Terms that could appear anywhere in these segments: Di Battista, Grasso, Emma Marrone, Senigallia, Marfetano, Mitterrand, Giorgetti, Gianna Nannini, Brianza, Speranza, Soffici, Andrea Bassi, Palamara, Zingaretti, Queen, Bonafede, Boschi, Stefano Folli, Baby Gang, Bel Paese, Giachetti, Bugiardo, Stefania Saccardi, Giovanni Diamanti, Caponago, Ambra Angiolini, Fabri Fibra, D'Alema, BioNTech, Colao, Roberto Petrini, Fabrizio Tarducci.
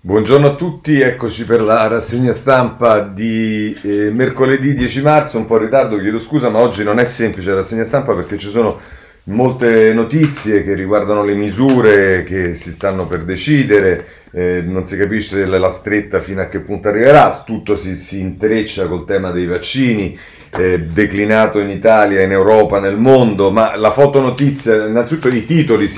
Buongiorno a tutti, eccoci per la rassegna stampa di mercoledì 10 marzo, un po' in ritardo, chiedo scusa, ma oggi non è semplice la rassegna stampa perché ci sono molte notizie che riguardano le misure che si stanno per decidere, non si capisce la stretta fino a che punto arriverà, tutto si intreccia col tema dei vaccini, declinato in Italia, in Europa, nel mondo, ma la fotonotizia, innanzitutto i titoli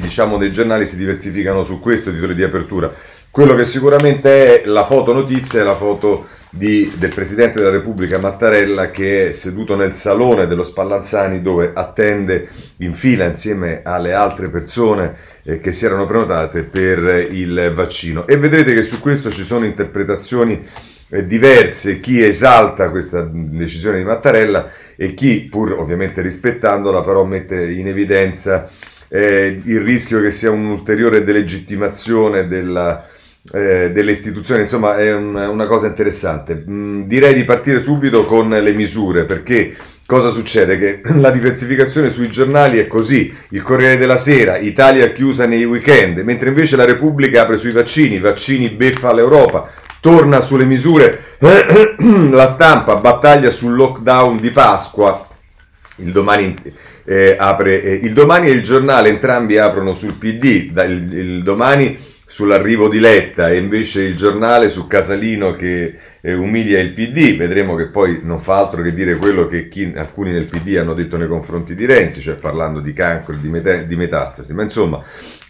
diciamo, dei giornali si diversificano su questo, i titoli di apertura. Quello che sicuramente è la fotonotizia è la foto del Presidente della Repubblica Mattarella che è seduto nel salone dello Spallanzani dove attende in fila insieme alle altre persone che si erano prenotate per il vaccino. E vedrete che su questo ci sono interpretazioni diverse, chi esalta questa decisione di Mattarella e chi, pur ovviamente rispettandola, però mette in evidenza il rischio che sia un'ulteriore delegittimazione delle istituzioni, insomma è una cosa interessante. Direi di partire subito con le misure, perché cosa succede? Che la diversificazione sui giornali è così, il Corriere della Sera, Italia chiusa nei weekend, mentre invece la Repubblica apre sui vaccini beffa all'Europa, torna sulle misure, la Stampa battaglia sul lockdown di Pasqua, il Domani apre, il Domani e il Giornale entrambi aprono sul PD, il Domani sull'arrivo di Letta e invece il Giornale su Casalino che umilia il PD, vedremo che poi non fa altro che dire quello che alcuni nel PD hanno detto nei confronti di Renzi, cioè parlando di cancro e di metastasi, ma insomma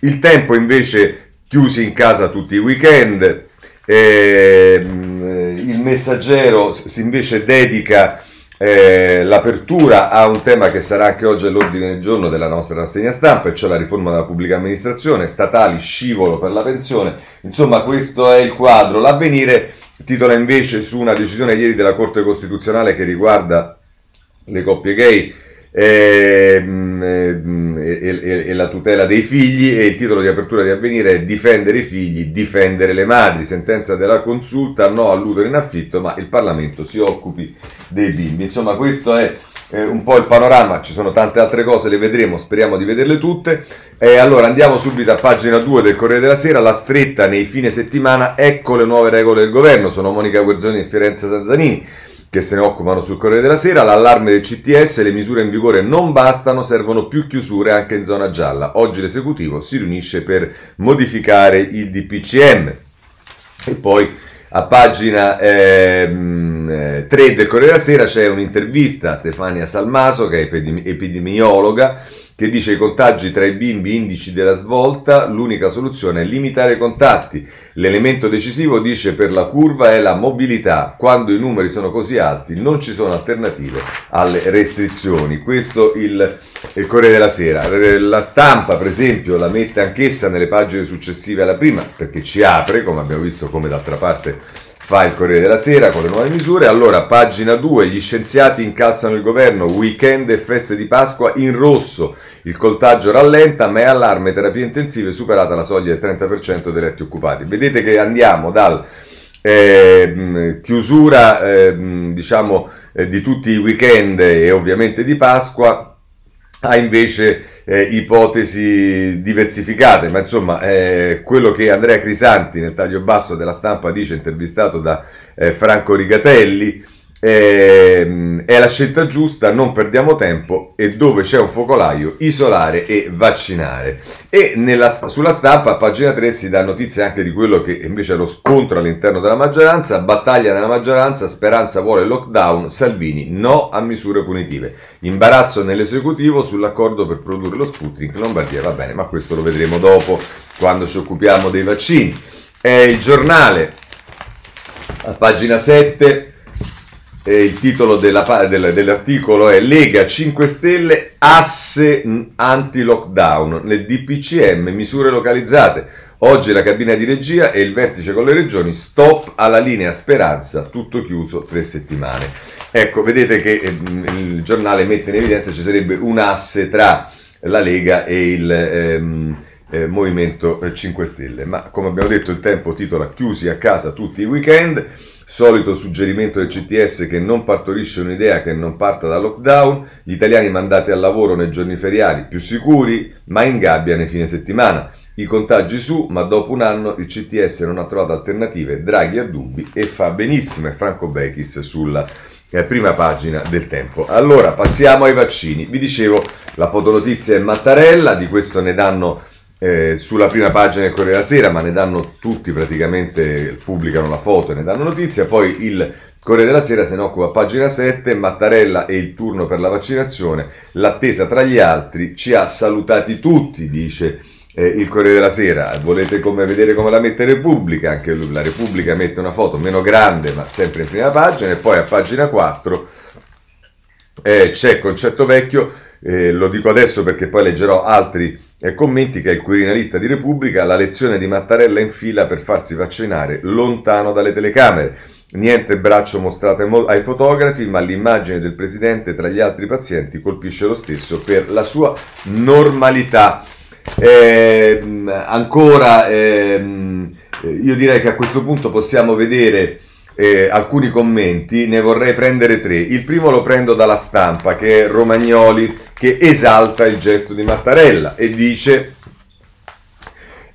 il Tempo invece chiusi in casa tutti i weekend, il Messaggero si invece dedica l'apertura a un tema che sarà anche oggi all'ordine del giorno della nostra rassegna stampa, e cioè la riforma della pubblica amministrazione, statali, scivolo per la pensione, insomma questo è il quadro. L'Avvenire titola invece su una decisione ieri della Corte Costituzionale che riguarda le coppie gay e la tutela dei figli, e il titolo di apertura di Avvenire è difendere i figli, difendere le madri, sentenza della consulta, no all'utero in affitto ma il Parlamento si occupi dei bimbi. Insomma questo è un po' il panorama, ci sono tante altre cose, le vedremo, speriamo di vederle tutte. Allora andiamo subito a pagina 2 del Corriere della Sera, la stretta nei fine settimana, ecco le nuove regole del governo, sono Monica Guerzoni e Fiorenza Zanzanini che se ne occupano sul Corriere della Sera. L'allarme del CTS, le misure in vigore non bastano, servono più chiusure anche in zona gialla. Oggi l'esecutivo si riunisce per modificare il DPCM. E poi a pagina 3 del Corriere della Sera c'è un'intervista a Stefania Salmaso, che è epidemiologa, che dice i contagi tra i bimbi indici della svolta, l'unica soluzione è limitare i contatti. L'elemento decisivo, dice, per la curva è la mobilità. Quando i numeri sono così alti non ci sono alternative alle restrizioni. Questo il Corriere della Sera. La Stampa, per esempio, la mette anch'essa nelle pagine successive alla prima, perché ci apre, come abbiamo visto, come d'altra parte fa il Corriere della Sera con le nuove misure. Allora, pagina 2, gli scienziati incalzano il governo, weekend e feste di Pasqua in rosso, il contagio rallenta ma è allarme, terapie intensive superata la soglia del 30% dei letti occupati. Vedete che andiamo dal chiusura di tutti i weekend e ovviamente di Pasqua a invece ipotesi diversificate, ma insomma quello che Andrea Crisanti nel taglio basso della Stampa dice, intervistato da Franco Rigatelli, è la scelta giusta, non perdiamo tempo e dove c'è un focolaio isolare e vaccinare. E sulla Stampa a pagina 3 si dà notizia anche di quello che invece è lo scontro all'interno della maggioranza, battaglia nella maggioranza, Speranza vuole lockdown, Salvini no a misure punitive, imbarazzo nell'esecutivo sull'accordo per produrre lo Sputnik Lombardia, va bene, ma questo lo vedremo dopo quando ci occupiamo dei vaccini. Il Giornale a pagina 7, il titolo dell'articolo è Lega 5 Stelle, asse anti-lockdown, nel DPCM misure localizzate. Oggi la cabina di regia e il vertice con le regioni, stop alla linea Speranza, tutto chiuso 3 settimane. Ecco, vedete che il Giornale mette in evidenza ci sarebbe un asse tra la Lega e il Movimento 5 Stelle. Ma come abbiamo detto il Tempo titola chiusi a casa tutti i weekend, solito suggerimento del CTS che non partorisce un'idea che non parta da lockdown, gli italiani mandati al lavoro nei giorni feriali più sicuri ma in gabbia nei fine settimana, I contagi su, ma dopo un anno il CTS non ha trovato alternative, Draghi ha dubbi e fa benissimo. E Franco Bechis sulla prima pagina del Tempo. Allora, passiamo ai vaccini. Vi dicevo, la fotonotizia è Mattarella, di questo ne danno sulla prima pagina del Corriere della Sera, ma ne danno tutti praticamente, pubblicano la foto e ne danno notizia. Poi il Corriere della Sera se ne occupa, pagina 7, Mattarella e il turno per la vaccinazione, l'attesa tra gli altri, ci ha salutati tutti, dice il Corriere della Sera. Volete vedere come la mette Repubblica? Anche la Repubblica mette una foto meno grande, ma sempre in prima pagina. E poi a pagina 4 c'è concetto vecchio, lo dico adesso perché poi leggerò altri commenti, che è il Quirinalista di Repubblica, la lezione di Mattarella in fila per farsi vaccinare lontano dalle telecamere. Niente braccio mostrato ai fotografi, ma l'immagine del presidente tra gli altri pazienti colpisce lo stesso per la sua normalità. Io direi che a questo punto possiamo vedere alcuni commenti, ne vorrei prendere tre. Il primo lo prendo dalla Stampa, che è Romagnoli, che esalta il gesto di Mattarella e dice: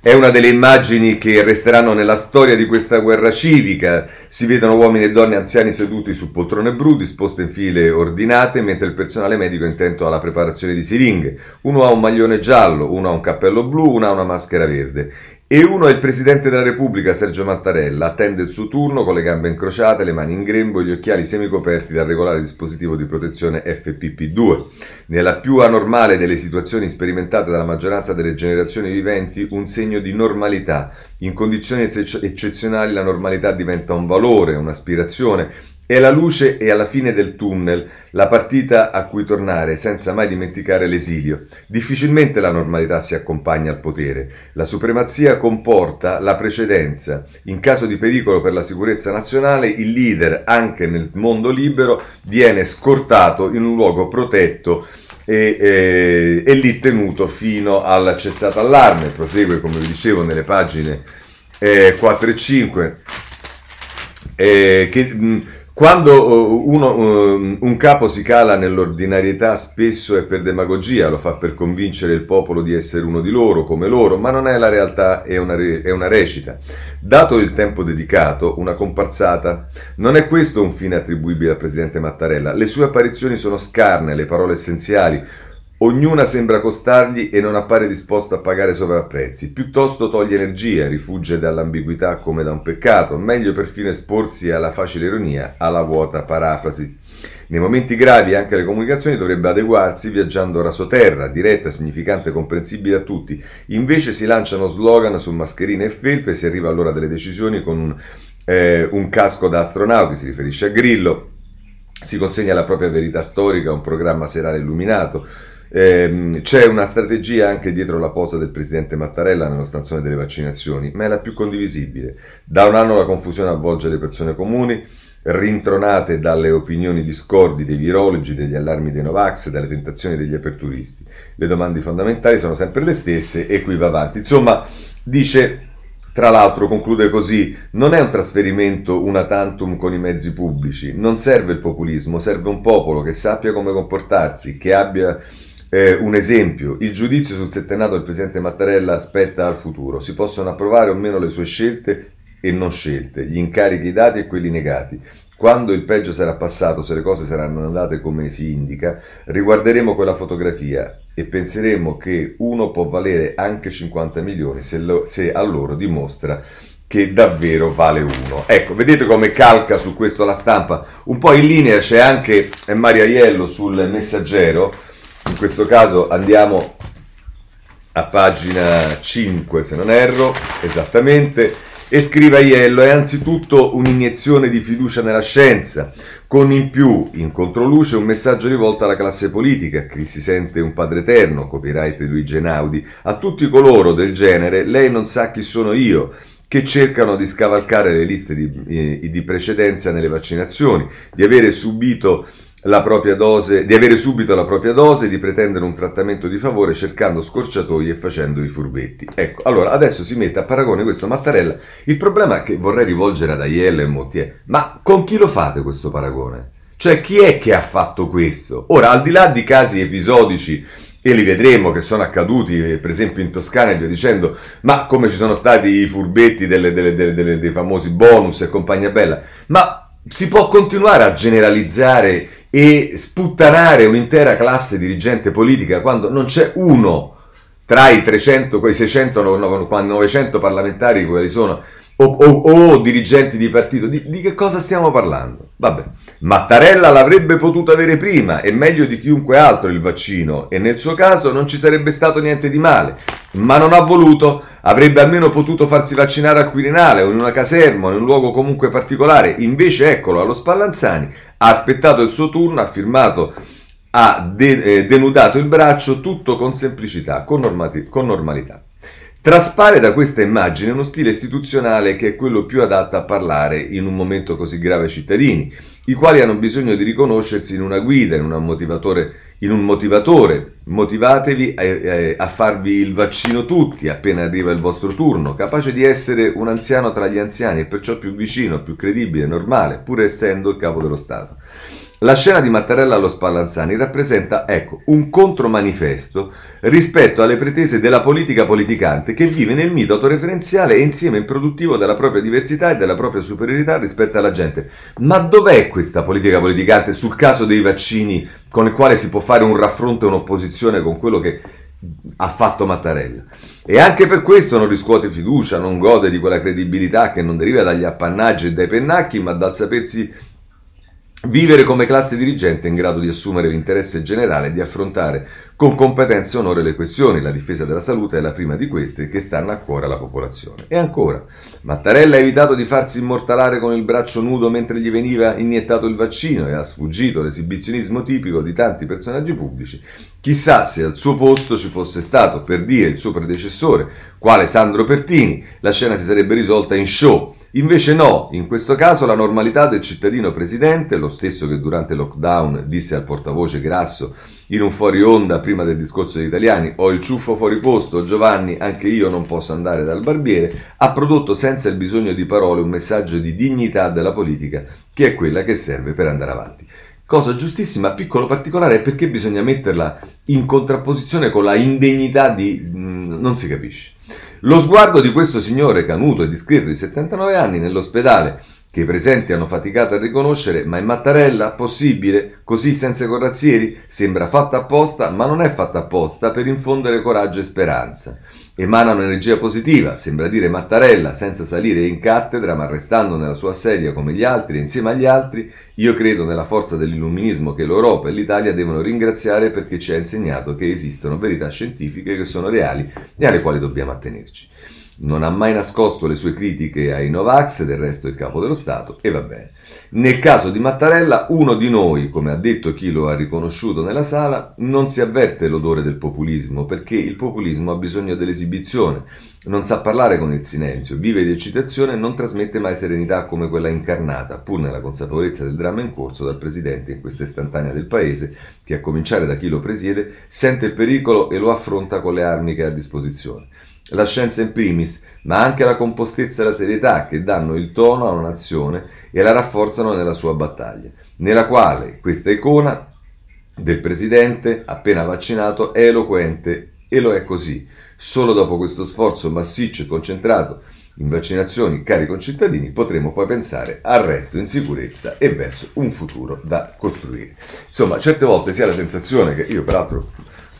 è una delle immagini che resteranno nella storia di questa guerra civica. Si vedono uomini e donne anziani seduti su poltrone blu, disposte in file ordinate, mentre il personale medico è intento alla preparazione di siringhe. Uno ha un maglione giallo, uno ha un cappello blu, uno ha una maschera verde. E uno è il Presidente della Repubblica, Sergio Mattarella, attende il suo turno con le gambe incrociate, le mani in grembo e gli occhiali semicoperti dal regolare dispositivo di protezione FPP2. Nella più anormale delle situazioni sperimentate dalla maggioranza delle generazioni viventi, un segno di normalità. In condizioni eccezionali la normalità diventa un valore, un'aspirazione. È la luce e alla fine del tunnel, la partita a cui tornare senza mai dimenticare l'esilio. Difficilmente la normalità si accompagna al potere. La supremazia comporta la precedenza. In caso di pericolo per la sicurezza nazionale, il leader, anche nel mondo libero, viene scortato in un luogo protetto e lì tenuto fino al cessato allarme. Prosegue, come vi dicevo, nelle pagine 4 e 5, quando un capo si cala nell'ordinarietà, spesso è per demagogia, lo fa per convincere il popolo di essere uno di loro, come loro, ma non è la realtà, è una recita. Dato il tempo dedicato, una comparsata. Non è questo un fine attribuibile al presidente Mattarella. Le sue apparizioni sono scarne, le parole essenziali. Ognuna sembra costargli e non appare disposta a pagare sovrapprezzi. Piuttosto toglie energia, rifugge dall'ambiguità come da un peccato. Meglio perfino esporsi alla facile ironia, alla vuota parafrasi. Nei momenti gravi anche le comunicazioni dovrebbe adeguarsi viaggiando rasoterra, diretta, significante, comprensibile a tutti. Invece si lanciano slogan su mascherine e felpe, si arriva all'ora delle decisioni con un casco da astronauti, si riferisce a Grillo. Si consegna la propria verità storica, un programma serale illuminato. C'è una strategia anche dietro la posa del presidente Mattarella nello stanzone delle vaccinazioni, ma è la più condivisibile. Da un anno la confusione avvolge le persone comuni, rintronate dalle opinioni discordi dei virologi, degli allarmi dei Novax, dalle tentazioni degli aperturisti. Le domande fondamentali sono sempre le stesse e qui va avanti. Insomma, dice, tra l'altro conclude così: non è un trasferimento una tantum con i mezzi pubblici, non serve il populismo, serve un popolo che sappia come comportarsi, che abbia un esempio. Il giudizio sul settennato del presidente Mattarella spetta al futuro. Si possono approvare o meno le sue scelte e non scelte, gli incarichi dati e quelli negati. Quando il peggio sarà passato, se le cose saranno andate come si indica, riguarderemo quella fotografia e penseremo che uno può valere anche 50 milioni se a loro dimostra che davvero vale uno. Ecco, vedete come calca su questo la Stampa. Un po' in linea c'è anche Maria Aiello sul Messaggero. In questo caso andiamo a pagina 5, se non erro, esattamente, e scrive Aiello: è anzitutto un'iniezione di fiducia nella scienza, con in più, in controluce, un messaggio rivolto alla classe politica, che si sente un padre eterno, copyright di Luigi Einaudi, a tutti coloro del genere, lei non sa chi sono io, che cercano di scavalcare le liste di precedenza nelle vaccinazioni, di avere subito la propria dose, di pretendere un trattamento di favore cercando scorciatoie e facendo i furbetti. Ecco, allora adesso si mette a paragone questo Mattarella. Il problema che vorrei rivolgere ad Aiello e Monti è: ma con chi lo fate questo paragone? Cioè, chi è che ha fatto questo? Ora, al di là di casi episodici e li vedremo, che sono accaduti per esempio in Toscana e via dicendo, ma come ci sono stati i furbetti dei famosi bonus e compagnia bella. Ma si può continuare a generalizzare e sputtanare un'intera classe dirigente politica quando non c'è uno tra i 300, quei 600, 900 parlamentari quali sono, o dirigenti di partito, di che cosa stiamo parlando? Vabbè, Mattarella l'avrebbe potuto avere prima e meglio di chiunque altro il vaccino, e nel suo caso non ci sarebbe stato niente di male, ma non ha voluto. Avrebbe almeno potuto farsi vaccinare al Quirinale o in una caserma o in un luogo comunque particolare. Invece eccolo allo Spallanzani, ha aspettato il suo turno, ha firmato, ha denudato il braccio, tutto con semplicità, con normalità. Traspare da questa immagine uno stile istituzionale che è quello più adatto a parlare in un momento così grave ai cittadini, i quali hanno bisogno di riconoscersi in una guida, in un motivatore. Motivatevi a farvi il vaccino tutti appena arriva il vostro turno, capace di essere un anziano tra gli anziani e perciò più vicino, più credibile, normale, pur essendo il capo dello Stato. La scena di Mattarella allo Spallanzani rappresenta, un contromanifesto rispetto alle pretese della politica politicante che vive nel mito autoreferenziale e insieme improduttivo della propria diversità e della propria superiorità rispetto alla gente. Ma dov'è questa politica politicante sul caso dei vaccini, con il quale si può fare un raffronto e un'opposizione con quello che ha fatto Mattarella? E anche per questo non riscuote fiducia, non gode di quella credibilità che non deriva dagli appannaggi e dai pennacchi, ma dal sapersi vivere come classe dirigente in grado di assumere l'interesse generale e di affrontare con competenza e onore le questioni. La difesa della salute è la prima di queste, che stanno a cuore alla popolazione. E ancora, Mattarella ha evitato di farsi immortalare con il braccio nudo mentre gli veniva iniettato il vaccino e ha sfuggito l'esibizionismo tipico di tanti personaggi pubblici. Chissà se al suo posto ci fosse stato, per dire, il suo predecessore, quale Sandro Pertini, la scena si sarebbe risolta in show. Invece no, in questo caso la normalità del cittadino presidente, lo stesso che durante il lockdown disse al portavoce Grasso in un fuori onda prima del discorso degli italiani «Ho il ciuffo fuori posto, Giovanni, anche io non posso andare dal barbiere», ha prodotto senza il bisogno di parole un messaggio di dignità della politica, che è quella che serve per andare avanti. Cosa giustissima, piccolo particolare, perché bisogna metterla in contrapposizione con la indegnità di... non si capisce. Lo sguardo di questo signore canuto e discreto di 79 anni nell'ospedale, che i presenti hanno faticato a riconoscere, ma è Mattarella? Possibile? Così senza corazzieri? Sembra fatta apposta, ma non è fatta apposta, per infondere coraggio e speranza. Emanano energia positiva, sembra dire Mattarella, senza salire in cattedra, ma restando nella sua sedia come gli altri e insieme agli altri. Io credo nella forza dell'illuminismo che l'Europa e l'Italia devono ringraziare, perché ci ha insegnato che esistono verità scientifiche che sono reali e alle quali dobbiamo attenerci. Non ha mai nascosto le sue critiche ai Novax, del resto il capo dello Stato, e va bene. Nel caso di Mattarella, uno di noi, come ha detto chi lo ha riconosciuto nella sala, non si avverte l'odore del populismo, perché il populismo ha bisogno dell'esibizione, non sa parlare con il silenzio, vive di eccitazione e non trasmette mai serenità come quella incarnata, pur nella consapevolezza del dramma in corso, dal presidente in questa istantanea del paese, che a cominciare da chi lo presiede, sente il pericolo e lo affronta con le armi che ha a disposizione. La scienza in primis, ma anche la compostezza e la serietà che danno il tono a una nazione e la rafforzano nella sua battaglia, nella quale questa icona del presidente appena vaccinato è eloquente, e lo è così solo dopo questo sforzo massiccio e concentrato in vaccinazioni, cari concittadini, potremo poi pensare al resto in sicurezza e verso un futuro da costruire. Insomma, certe volte si ha la sensazione che io, peraltro,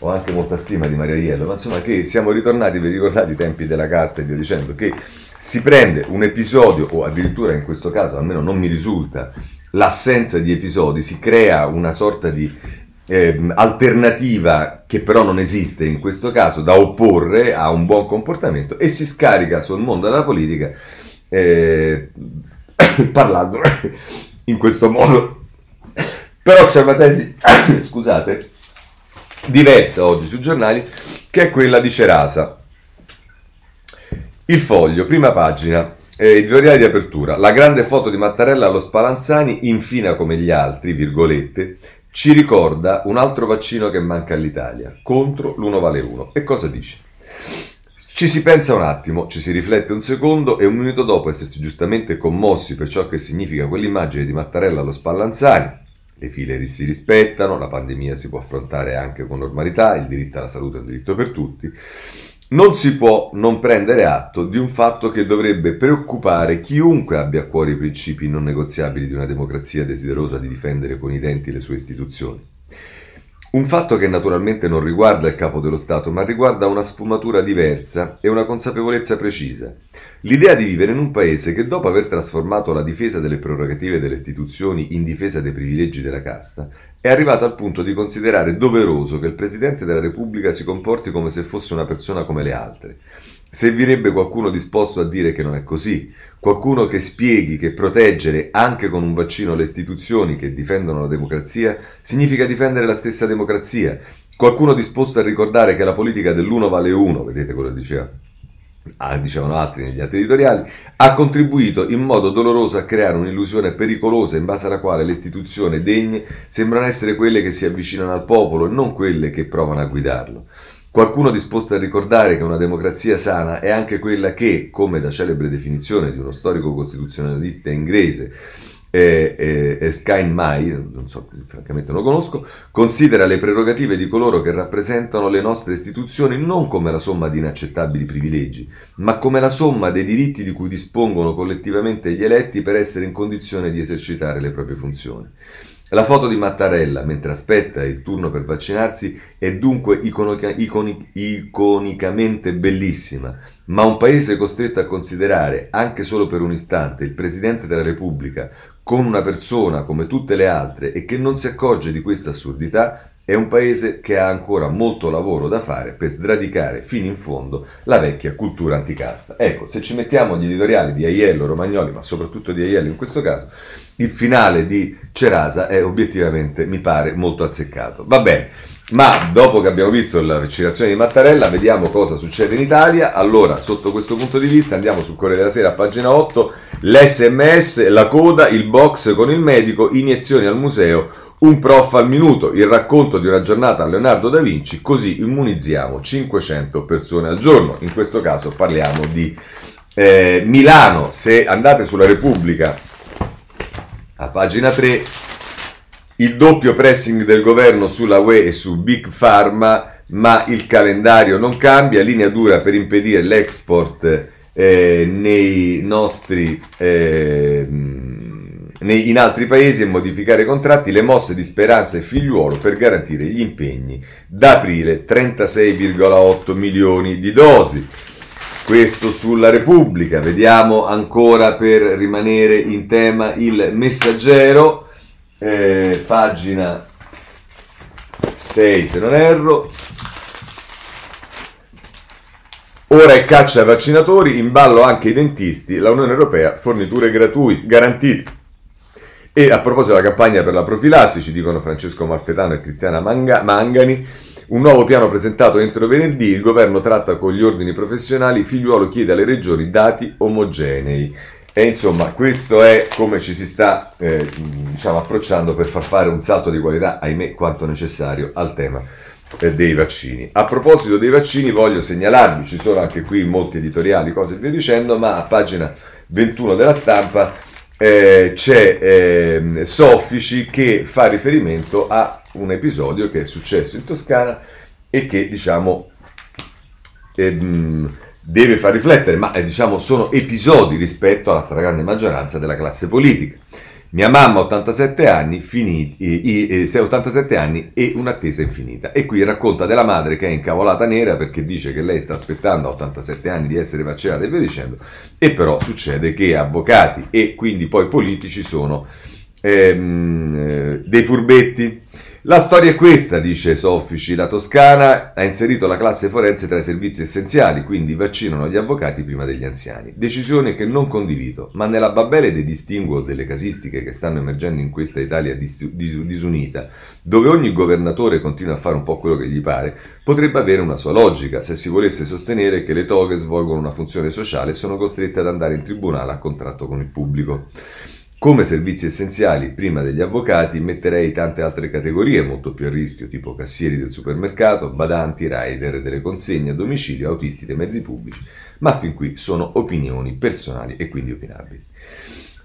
ho anche molta stima di Maria Aiello, ma insomma che siamo ritornati, vi ricordate i tempi della casta e via dicendo, che si prende un episodio, o addirittura in questo caso, almeno non mi risulta, l'assenza di episodi, si crea una sorta di alternativa che però non esiste in questo caso, da opporre a un buon comportamento, e si scarica sul mondo della politica parlando in questo modo. Però c'è una tesi, scusate, diversa oggi sui giornali, che è quella di Cerasa. Il Foglio, prima pagina, editoriale di apertura. La grande foto di Mattarella allo Spallanzani, infina come gli altri, virgolette, ci ricorda un altro vaccino che manca all'Italia, contro l'1 vale 1. E cosa dice? Ci si pensa un attimo, ci si riflette un secondo e un minuto dopo essersi giustamente commossi per ciò che significa quell'immagine di Mattarella allo Spallanzani, Le file si rispettano, la pandemia si può affrontare anche con normalità, il diritto alla salute è un diritto per tutti. Non si può non prendere atto di un fatto che dovrebbe preoccupare chiunque abbia a cuore i principi non negoziabili di una democrazia desiderosa di difendere con i denti le sue istituzioni. Un fatto che naturalmente non riguarda il capo dello Stato, ma riguarda una sfumatura diversa e una consapevolezza precisa. L'idea di vivere in un paese che, dopo aver trasformato la difesa delle prerogative delle istituzioni in difesa dei privilegi della casta, è arrivata al punto di considerare doveroso che il Presidente della Repubblica si comporti come se fosse una persona come le altre. Servirebbe qualcuno disposto a dire che non è così, qualcuno che spieghi che proteggere anche con un vaccino le istituzioni che difendono la democrazia significa difendere la stessa democrazia, qualcuno disposto a ricordare che la politica dell'uno vale uno, vedete quello che dicevano altri negli altri editoriali, ha contribuito in modo doloroso a creare un'illusione pericolosa in base alla quale le istituzioni degne sembrano essere quelle che si avvicinano al popolo e non quelle che provano a guidarlo. Qualcuno disposto a ricordare che una democrazia sana è anche quella che, come da celebre definizione di uno storico costituzionalista inglese, Erskine May, non so, francamente non lo conosco, considera le prerogative di coloro che rappresentano le nostre istituzioni non come la somma di inaccettabili privilegi, ma come la somma dei diritti di cui dispongono collettivamente gli eletti per essere in condizione di esercitare le proprie funzioni. La foto di Mattarella, mentre aspetta il turno per vaccinarsi, è dunque iconicamente bellissima, ma un paese costretto a considerare, anche solo per un istante, il Presidente della Repubblica come una persona come tutte le altre e che non si accorge di questa assurdità, è un paese che ha ancora molto lavoro da fare per sradicare fino in fondo la vecchia cultura anticasta. Ecco, se ci mettiamo gli editoriali di Aiello, Romagnoli, ma soprattutto di Aiello in questo caso, il finale di Cerasa è obiettivamente, mi pare, molto azzeccato. Va bene, ma dopo che abbiamo visto la recitazione di Mattarella, vediamo cosa succede in Italia. Allora, sotto questo punto di vista, andiamo sul Corriere della Sera, a pagina 8, l'SMS, la coda, il box con il medico, iniezioni al museo, un prof al minuto, il racconto di una giornata a Leonardo da Vinci, così immunizziamo 500 persone al giorno. In questo caso parliamo di Milano. Se andate sulla Repubblica, a pagina 3, il doppio pressing del governo sulla UE e su Big Pharma, ma il calendario non cambia, linea dura per impedire l'export nei nostri... in altri paesi e modificare i contratti, le mosse di Speranza e Figliuolo per garantire gli impegni da aprile, 36,8 milioni di dosi. Questo sulla Repubblica. Vediamo ancora, per rimanere in tema, il Messaggero, pagina 6 se non erro. Ora è caccia ai vaccinatori, in ballo anche i dentisti, la Unione Europea forniture gratuite garantite. E a proposito della campagna per la profilassi, ci dicono Francesco Marfetano e Cristiana Mangani, un nuovo piano presentato entro venerdì, il governo tratta con gli ordini professionali, Figliuolo chiede alle regioni dati omogenei. E insomma, questo è come ci si sta approcciando per far fare un salto di qualità, ahimè quanto necessario, al tema dei vaccini. A proposito dei vaccini voglio segnalarvi, ci sono anche qui molti editoriali, cose e via dicendo, ma a pagina 21 della Stampa c'è Soffici che fa riferimento a un episodio che è successo in Toscana e che deve far riflettere, ma sono episodi rispetto alla stragrande maggioranza della classe politica. Mia mamma 87 anni e un'attesa infinita. E qui racconta della madre che è incavolata nera perché dice che lei sta aspettando a 87 anni di essere vaccinata e via dicendo, e però succede che avvocati e quindi poi politici sono dei furbetti. La storia è questa, dice Soffici, la Toscana ha inserito la classe forense tra i servizi essenziali, quindi vaccinano gli avvocati prima degli anziani. Decisione che non condivido, ma nella babele dei distinguo delle casistiche che stanno emergendo in questa Italia disunita, dove ogni governatore continua a fare un po' quello che gli pare, potrebbe avere una sua logica, se si volesse sostenere che le toghe svolgono una funzione sociale e sono costrette ad andare in tribunale a contratto con il pubblico. Come servizi essenziali, prima degli avvocati, metterei tante altre categorie molto più a rischio, tipo cassieri del supermercato, badanti, rider delle consegne a domicilio, autisti dei mezzi pubblici, ma fin qui sono opinioni personali e quindi opinabili.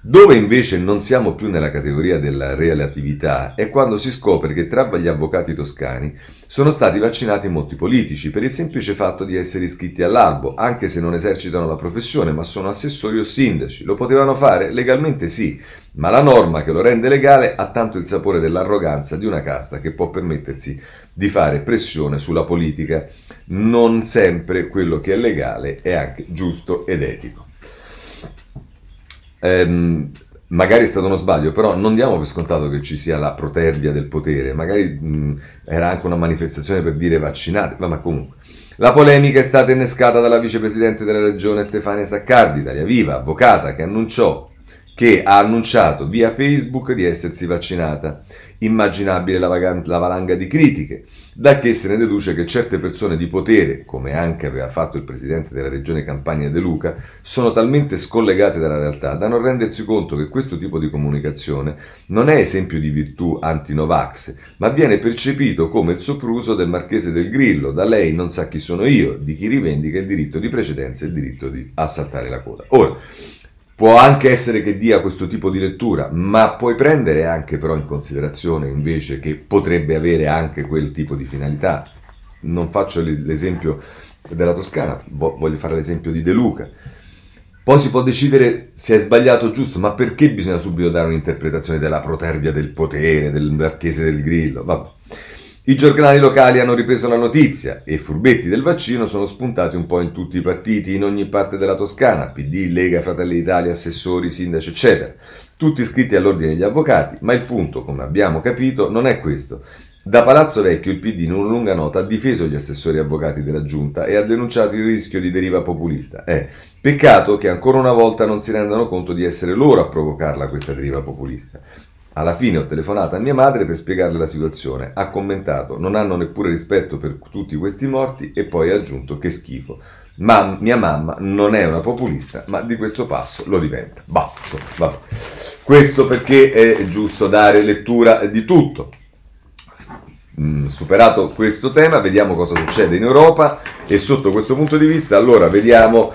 Dove invece non siamo più nella categoria della relatività è quando si scopre che tra gli avvocati toscani sono stati vaccinati molti politici per il semplice fatto di essere iscritti all'albo, anche se non esercitano la professione ma sono assessori o sindaci. Lo potevano fare? Legalmente sì, ma la norma che lo rende legale ha tanto il sapore dell'arroganza di una casta che può permettersi di fare pressione sulla politica. Non sempre quello che è legale è anche giusto ed etico. Magari è stato uno sbaglio, però non diamo per scontato che ci sia la protervia del potere. Magari era anche una manifestazione per dire vaccinate, ma comunque la polemica è stata innescata dalla vicepresidente della regione Stefania Saccardi, Italia Viva, avvocata, che ha annunciato via Facebook di essersi vaccinata. Immaginabile la valanga di critiche, da che se ne deduce che certe persone di potere, come anche aveva fatto il presidente della regione Campania De Luca, sono talmente scollegate dalla realtà da non rendersi conto che questo tipo di comunicazione non è esempio di virtù anti-novax, ma viene percepito come il sopruso del marchese del Grillo, da lei non sa chi sono io, di chi rivendica il diritto di precedenza e il diritto di assaltare la coda. Ora, può anche essere che dia questo tipo di lettura, ma puoi prendere anche però in considerazione invece che potrebbe avere anche quel tipo di finalità. Non faccio l'esempio della Toscana, voglio fare l'esempio di De Luca. Poi si può decidere se è sbagliato o giusto, ma perché bisogna subito dare un'interpretazione della protervia del potere, del marchese del Grillo? Vabbè. I giornali locali hanno ripreso la notizia e i furbetti del vaccino sono spuntati un po' in tutti i partiti, in ogni parte della Toscana, PD, Lega, Fratelli d'Italia, assessori, sindaci, eccetera. Tutti iscritti all'ordine degli avvocati, ma il punto, come abbiamo capito, non è questo. Da Palazzo Vecchio il PD in una lunga nota ha difeso gli assessori avvocati della Giunta e ha denunciato il rischio di deriva populista. Peccato che ancora una volta non si rendano conto di essere loro a provocarla questa deriva populista. Alla fine ho telefonato a mia madre per spiegarle la situazione, ha commentato, non hanno neppure rispetto per tutti questi morti e poi ha aggiunto che schifo, ma mia mamma non è una populista ma di questo passo lo diventa. Vabbè. Questo perché è giusto dare lettura di tutto. Superato questo tema vediamo cosa succede in Europa e sotto questo punto di vista allora vediamo...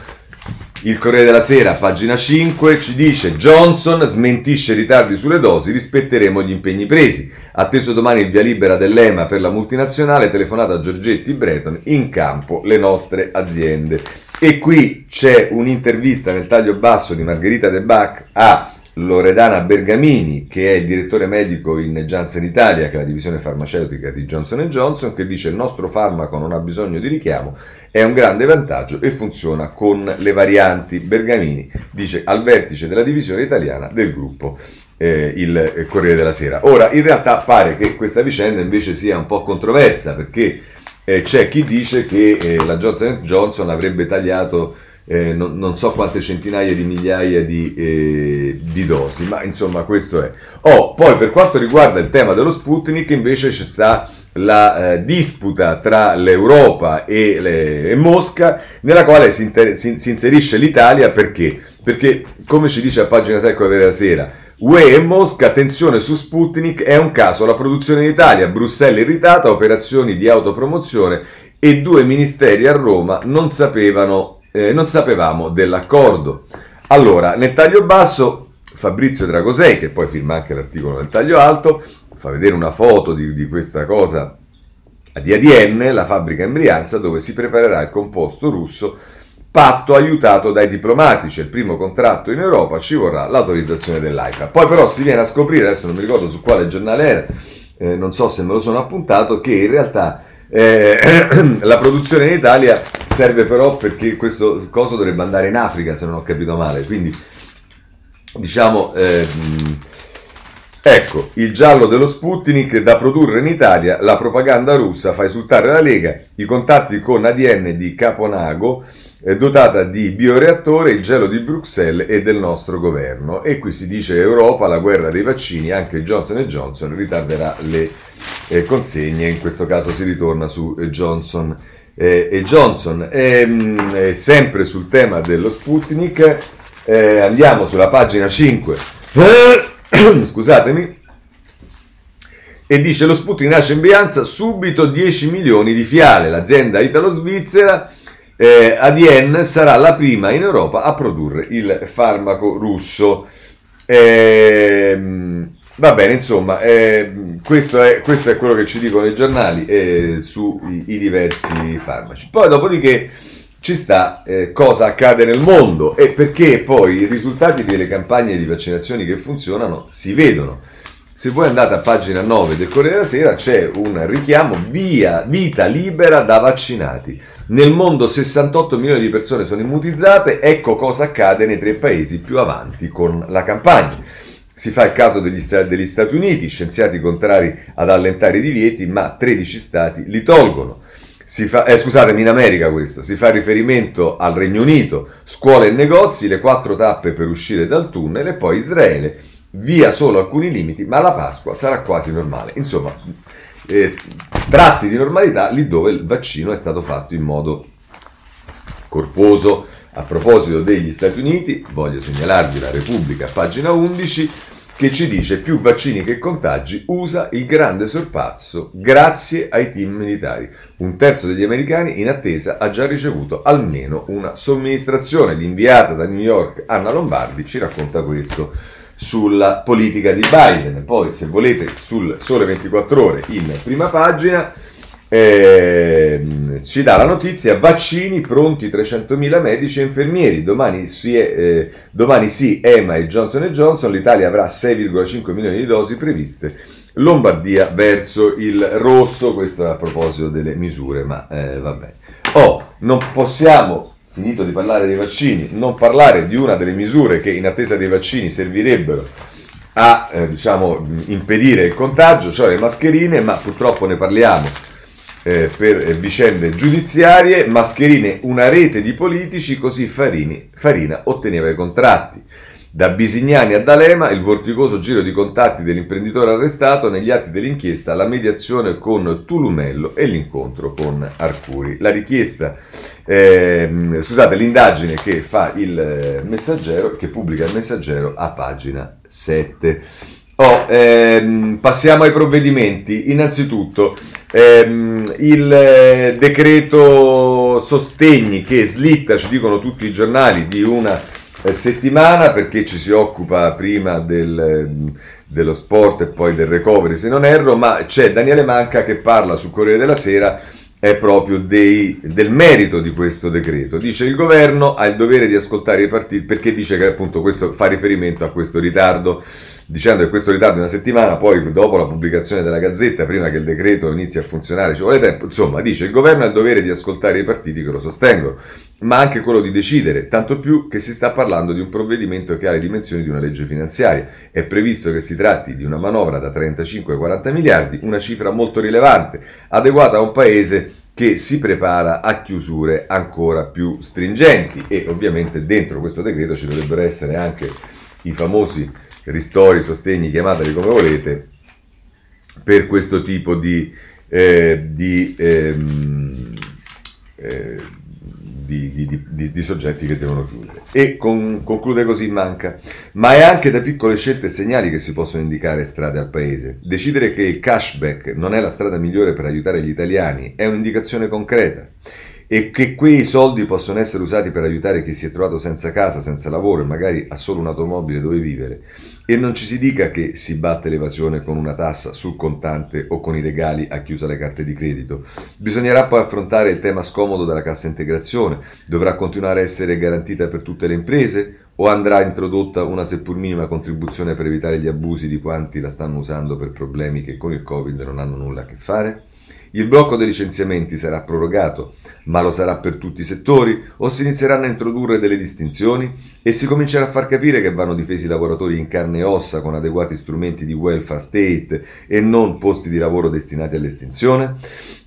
Il Corriere della Sera, pagina 5, ci dice Johnson smentisce ritardi sulle dosi, rispetteremo gli impegni presi. Atteso domani il via libera dell'EMA per la multinazionale, telefonata a Giorgetti Breton, in campo le nostre aziende. E qui c'è un'intervista nel taglio basso di Margherita De Bach a Loredana Bergamini, che è il direttore medico in Janssen Italia, che è la divisione farmaceutica di Johnson & Johnson, che dice il nostro farmaco non ha bisogno di richiamo, è un grande vantaggio e funziona con le varianti. Bergamini dice al vertice della divisione italiana del gruppo il Corriere della Sera. Ora, in realtà pare che questa vicenda invece sia un po' controversa, perché c'è chi dice che la Johnson & Johnson avrebbe tagliato non so quante centinaia di migliaia di dosi, ma insomma questo è. Poi per quanto riguarda il tema dello Sputnik invece ci sta la disputa tra l'Europa e Mosca, nella quale si inserisce l'Italia perché come ci dice a pagina 6 della Sera, UE e Mosca, tensione su Sputnik, è un caso la produzione in Italia, Bruxelles irritata, operazioni di autopromozione e due ministeri a Roma non sapevamo dell'accordo. Allora, nel taglio basso Fabrizio Dragosei, che poi firma anche l'articolo del taglio alto, fa vedere una foto di questa cosa di ADN, la fabbrica in Brianza, dove si preparerà il composto russo, patto aiutato dai diplomatici, il primo contratto in Europa, ci vorrà l'autorizzazione dell'AIFA. Poi però si viene a scoprire, adesso non mi ricordo su quale giornale era, non so se me lo sono appuntato, che in realtà la produzione in Italia serve però perché questo coso dovrebbe andare in Africa, se non ho capito male, quindi diciamo ecco il giallo dello Sputnik da produrre in Italia, la propaganda russa fa esultare la Lega, i contatti con ADN di Caponago dotata di bioreattore, il gelo di Bruxelles e del nostro governo. E qui si dice Europa, la guerra dei vaccini, anche Johnson & Johnson ritarderà le consegne, in questo caso si ritorna su Johnson e Johnson. Sempre sul tema dello Sputnik andiamo sulla pagina 5 scusatemi, e dice lo Sputnik nasce in Brianza, subito 10 milioni di fiale, l'azienda italo-svizzera ADN sarà la prima in Europa a produrre il farmaco russo. Va bene, insomma, questo è quello che ci dicono i giornali sui diversi farmaci. Poi dopodiché ci sta cosa accade nel mondo e perché poi i risultati delle campagne di vaccinazioni che funzionano si vedono. Se voi andate a pagina 9 del Corriere della Sera c'è un richiamo vita libera da vaccinati. Nel mondo 68 milioni di persone sono immunizzate, ecco cosa accade nei tre paesi più avanti con la campagna. Si fa il caso degli Stati Uniti, scienziati contrari ad allentare i divieti, ma 13 stati li tolgono. Scusatemi, in America questo. Si fa riferimento al Regno Unito, scuole e negozi, le 4 tappe per uscire dal tunnel e poi Israele, via solo alcuni limiti, ma la Pasqua sarà quasi normale. Insomma, tratti di normalità lì dove il vaccino è stato fatto in modo corposo. A proposito degli Stati Uniti, voglio segnalarvi la Repubblica, pagina 11, che ci dice più vaccini che contagi, USA il grande sorpasso grazie ai team militari. Un terzo degli americani in attesa ha già ricevuto almeno una somministrazione. L'inviata da New York, Anna Lombardi, ci racconta questo sulla politica di Biden. Poi, se volete, sul Sole 24 Ore, in prima pagina, ci dà la notizia: vaccini pronti 300.000 medici e infermieri. Domani sì, EMA e Johnson & Johnson. L'Italia avrà 6,5 milioni di dosi previste. Lombardia verso il rosso. Questo a proposito delle misure, ma vabbè. Non possiamo, finito di parlare dei vaccini, non parlare di una delle misure che in attesa dei vaccini servirebbero a impedire il contagio, cioè le mascherine, ma purtroppo ne parliamo. Per vicende giudiziarie, mascherine, una rete di politici, così Farina otteneva i contratti. Da Bisignani a D'Alema, il vorticoso giro di contatti dell'imprenditore arrestato, negli atti dell'inchiesta la mediazione con Tulumello e l'incontro con Arcuri. La richiesta, l'indagine che fa il Messaggero, che pubblica il Messaggero a pagina 7. Passiamo ai provvedimenti. Innanzitutto il decreto sostegni che slitta, ci dicono tutti i giornali, di una settimana, perché ci si occupa prima dello sport e poi del recovery, se non erro, ma c'è Daniele Manca che parla sul Corriere della Sera proprio del merito di questo decreto. Dice: il governo ha il dovere di ascoltare i partiti, perché dice che appunto questo fa riferimento a questo ritardo, dicendo che questo ritardo di una settimana, poi dopo la pubblicazione della Gazzetta, prima che il decreto inizi a funzionare, ci vuole tempo. Insomma, dice: il governo ha il dovere di ascoltare i partiti che lo sostengono, ma anche quello di decidere, tanto più che si sta parlando di un provvedimento che ha le dimensioni di una legge finanziaria. È previsto che si tratti di una manovra da 35 ai 40 miliardi, una cifra molto rilevante, adeguata a un paese che si prepara a chiusure ancora più stringenti. E ovviamente dentro questo decreto ci dovrebbero essere anche i famosi ristori, sostegni, chiamateli come volete, per questo tipo di soggetti che devono chiudere. E conclude così Manca: ma è anche da piccole scelte e segnali che si possono indicare strade al paese. Decidere che il cashback non è la strada migliore per aiutare gli italiani è un'indicazione concreta, e che quei soldi possono essere usati per aiutare chi si è trovato senza casa, senza lavoro e magari ha solo un'automobile dove vivere. E non ci si dica che si batte l'evasione con una tassa sul contante o con i regali a chi usa le carte di credito. Bisognerà poi affrontare il tema scomodo della cassa integrazione. Dovrà continuare a essere garantita per tutte le imprese? O andrà introdotta una seppur minima contribuzione per evitare gli abusi di quanti la stanno usando per problemi che con il Covid non hanno nulla a che fare? Il blocco dei licenziamenti sarà prorogato, ma lo sarà per tutti i settori? O si inizieranno a introdurre delle distinzioni? E si comincerà a far capire che vanno difesi i lavoratori in carne e ossa con adeguati strumenti di welfare state e non posti di lavoro destinati all'estinzione?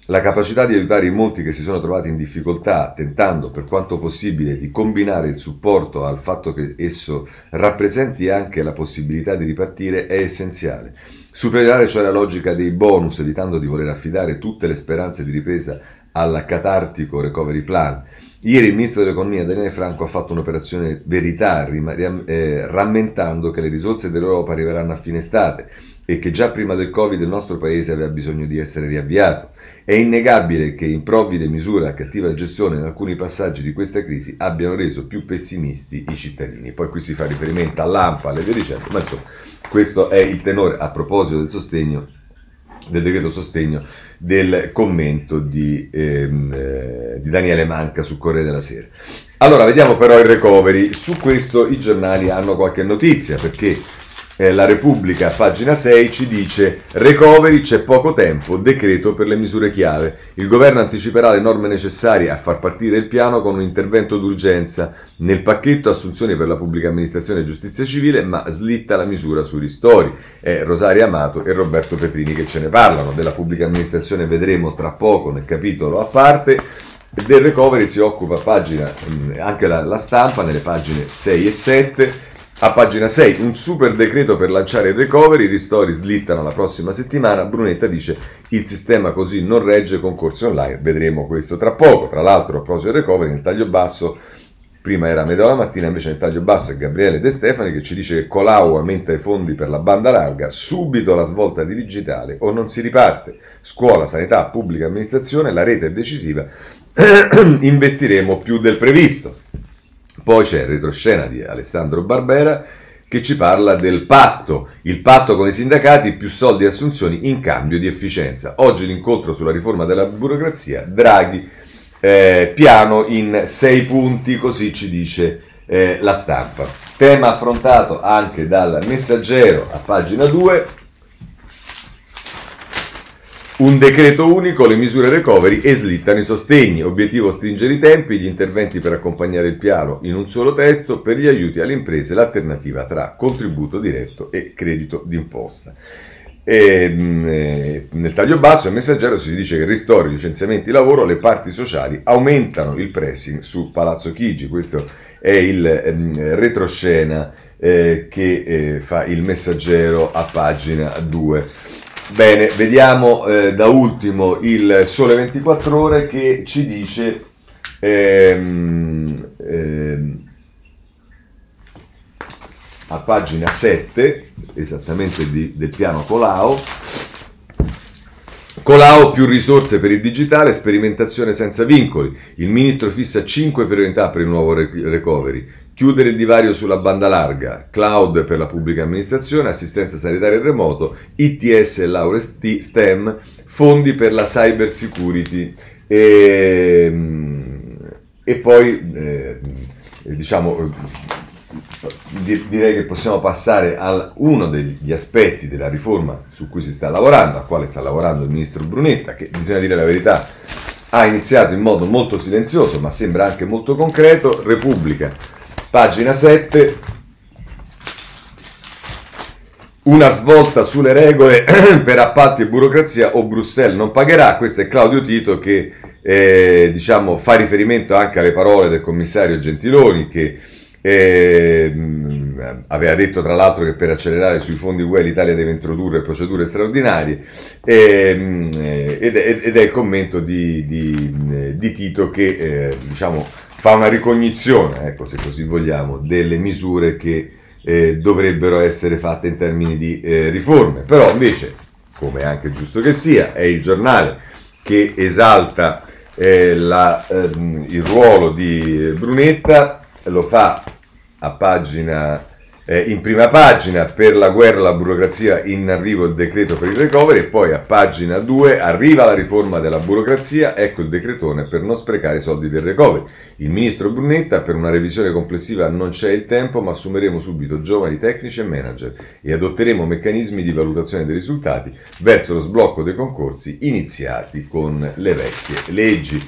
La capacità di aiutare i molti che si sono trovati in difficoltà, tentando per quanto possibile di combinare il supporto al fatto che esso rappresenti anche la possibilità di ripartire, è essenziale. Superare cioè la logica dei bonus, evitando di voler affidare tutte le speranze di ripresa al catartico recovery plan. Ieri il ministro dell'economia Daniele Franco ha fatto un'operazione verità, rammentando che le risorse dell'Europa arriveranno a fine estate, e che già prima del Covid il nostro Paese aveva bisogno di essere riavviato. È innegabile che improvvide misure a cattiva gestione in alcuni passaggi di questa crisi abbiano reso più pessimisti i cittadini. Poi qui si fa riferimento all'ANPA, alle via dicendo, ma insomma, questo è il tenore a proposito del sostegno, del decreto sostegno, del commento di Daniele Manca su Corriere della Sera. Allora, vediamo però il recovery. Su questo i giornali hanno qualche notizia, perché La Repubblica, pagina 6, ci dice: recovery, c'è poco tempo, decreto per le misure chiave. Il governo anticiperà le norme necessarie a far partire il piano con un intervento d'urgenza. Nel pacchetto assunzioni per la pubblica amministrazione e giustizia civile, ma slitta la misura sui ristori. È Rosaria Amato e Roberto Petrini che ce ne parlano. Della pubblica amministrazione vedremo tra poco nel capitolo a parte. Del recovery si occupa pagina, anche la Stampa, nelle pagine 6 e 7. A pagina 6, un super decreto per lanciare il recovery, i ristori slittano la prossima settimana. Brunetta dice: il sistema così non regge, concorsi online, vedremo questo tra poco. Tra l'altro, a proposito del recovery, nel taglio basso, prima era Medeo la mattina, invece nel taglio basso è Gabriele De Stefani che ci dice che Colao aumenta i fondi per la banda larga, subito la svolta digitale o non si riparte. Scuola, sanità, pubblica amministrazione, la rete è decisiva, investiremo più del previsto. Poi c'è il retroscena di Alessandro Barbera che ci parla del patto, il patto con i sindacati, più soldi e assunzioni in cambio di efficienza. Oggi l'incontro sulla riforma della burocrazia, Draghi, piano in 6 punti, così ci dice la Stampa. Tema affrontato anche dal Messaggero a pagina 2. Un decreto unico, le misure recovery e slittano i sostegni. Obiettivo stringere i tempi, gli interventi per accompagnare il piano in un solo testo, per gli aiuti alle imprese l'alternativa tra contributo diretto e credito d'imposta. Nel taglio basso, il Messaggero si dice che ristori, licenziamenti, lavoro, le parti sociali aumentano il pressing su Palazzo Chigi. Questo è il retroscena che fa il Messaggero a pagina 2. Bene, vediamo da ultimo il Sole 24 Ore che ci dice a pagina 7, esattamente del piano Colao. Colao, più risorse per il digitale, sperimentazione senza vincoli. Il ministro fissa 5 priorità per il nuovo recovery. Chiudere il divario sulla banda larga, cloud per la pubblica amministrazione, assistenza sanitaria in remoto, ITS e lauree STEM, fondi per la cyber security e poi diciamo direi che possiamo passare a uno degli aspetti della riforma su cui si sta lavorando, a quale sta lavorando il ministro Brunetta, che bisogna dire la verità ha iniziato in modo molto silenzioso ma sembra anche molto concreto. Repubblica, pagina 7, una svolta sulle regole per appalti e burocrazia o Bruxelles non pagherà. Questo è Claudio Tito che diciamo fa riferimento anche alle parole del commissario Gentiloni che aveva detto tra l'altro che per accelerare sui fondi UE l'Italia deve introdurre procedure straordinarie ed è il commento di Tito che diciamo fa una ricognizione, ecco, se così vogliamo, delle misure che dovrebbero essere fatte in termini di riforme. Però invece, come anche giusto che sia, è il giornale che esalta il ruolo di Brunetta, lo fa a pagina in prima pagina, per la guerra alla burocrazia in arrivo il decreto per il recovery, e poi a pagina 2 arriva la riforma della burocrazia, ecco il decretone per non sprecare i soldi del recovery. Il ministro Brunetta: per una revisione complessiva non c'è il tempo, ma assumeremo subito giovani tecnici e manager e adotteremo meccanismi di valutazione dei risultati verso lo sblocco dei concorsi iniziati con le vecchie leggi.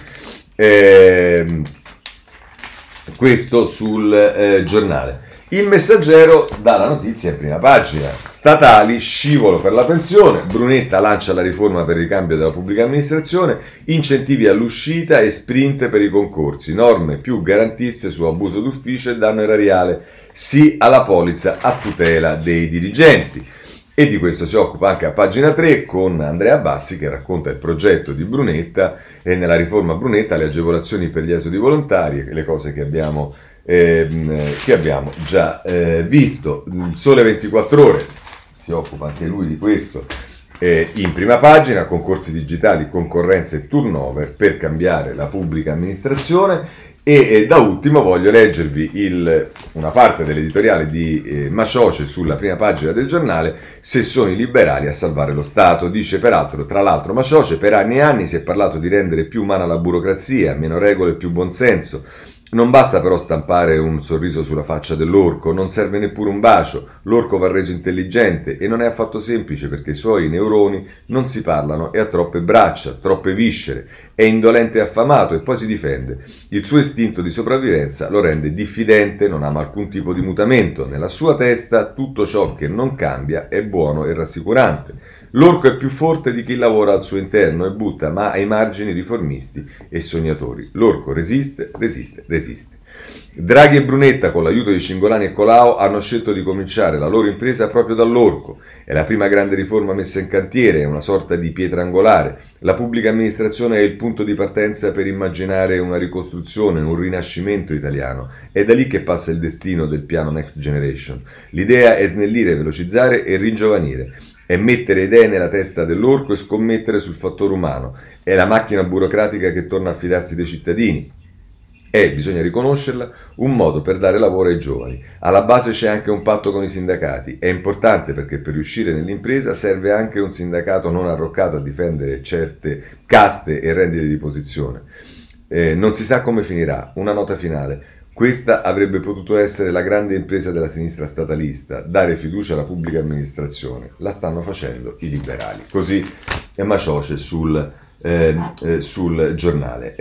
Questo sul giornale. Il Messaggero dà la notizia in prima pagina. Statali, scivolo per la pensione, Brunetta lancia la riforma per il ricambio della pubblica amministrazione, incentivi all'uscita e sprint per i concorsi, norme più garantiste su abuso d'ufficio e danno erariale, sì alla polizza a tutela dei dirigenti. E di questo si occupa anche a pagina 3 con Andrea Bassi che racconta il progetto di Brunetta e nella riforma Brunetta le agevolazioni per gli esodi volontari, le cose che abbiamo già visto. Sole 24 Ore si occupa anche lui di questo, in prima pagina, concorsi digitali, concorrenza e turnover per cambiare la pubblica amministrazione. E da ultimo voglio leggervi una parte dell'editoriale di Macioce sulla prima pagina del giornale. Se sono i liberali a salvare lo Stato, dice peraltro, tra l'altro, Macioce: per anni e anni si è parlato di rendere più umana la burocrazia, meno regole e più buonsenso. Non basta però stampare un sorriso sulla faccia dell'orco, non serve neppure un bacio, l'orco va reso intelligente e non è affatto semplice perché i suoi neuroni non si parlano e ha troppe braccia, troppe viscere, è indolente e affamato e poi si difende. Il suo istinto di sopravvivenza lo rende diffidente, non ama alcun tipo di mutamento, nella sua testa tutto ciò che non cambia è buono e rassicurante. L'orco è più forte di chi lavora al suo interno e butta ma ai margini riformisti e sognatori. L'orco resiste, resiste, resiste. Draghi e Brunetta, con l'aiuto di Cingolani e Colao, hanno scelto di cominciare la loro impresa proprio dall'orco. È la prima grande riforma messa in cantiere, è una sorta di pietra angolare. La pubblica amministrazione è il punto di partenza per immaginare una ricostruzione, un rinascimento italiano. È da lì che passa il destino del piano Next Generation. L'idea è snellire, velocizzare e ringiovanire. È mettere idee nella testa dell'orco e scommettere sul fattore umano. È la macchina burocratica che torna a fidarsi dei cittadini. È, bisogna riconoscerla, un modo per dare lavoro ai giovani. Alla base c'è anche un patto con i sindacati. È importante perché per riuscire nell'impresa serve anche un sindacato non arroccato a difendere certe caste e rendite di posizione. Non si sa come finirà. Una nota finale. Questa avrebbe potuto essere la grande impresa della sinistra statalista, dare fiducia alla pubblica amministrazione. La stanno facendo i liberali. Così è Macioce sul giornale.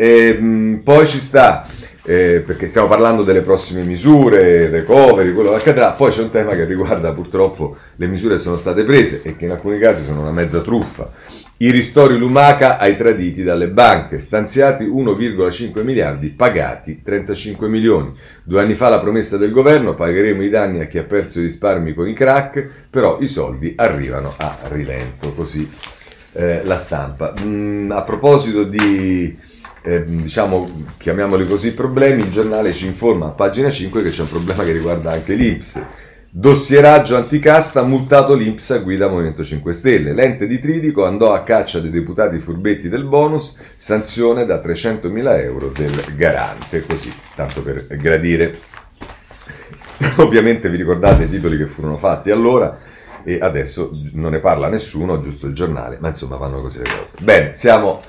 Poi ci sta, perché stiamo parlando delle prossime misure, recovery, quello che accadrà. Poi c'è un tema che riguarda purtroppo le misure che sono state prese e che in alcuni casi sono una mezza truffa. I ristori lumaca ai traditi dalle banche, stanziati 1,5 miliardi, pagati 35 milioni. 2 anni fa la promessa del governo: pagheremo i danni a chi ha perso i risparmi con i crack, però i soldi arrivano a rilento, così la stampa. A proposito di, chiamiamoli così, problemi, il giornale ci informa a pagina 5 che c'è un problema che riguarda anche l'INPS. Dossieraggio anticasta, multato l'INPS a guida Movimento 5 Stelle. L'ente di Tridico andò a caccia dei deputati furbetti del bonus, sanzione da 300.000 euro del garante, così, tanto per gradire. Ovviamente vi ricordate i titoli che furono fatti allora e adesso non ne parla nessuno, giusto il giornale, ma insomma vanno così le cose. Bene, siamo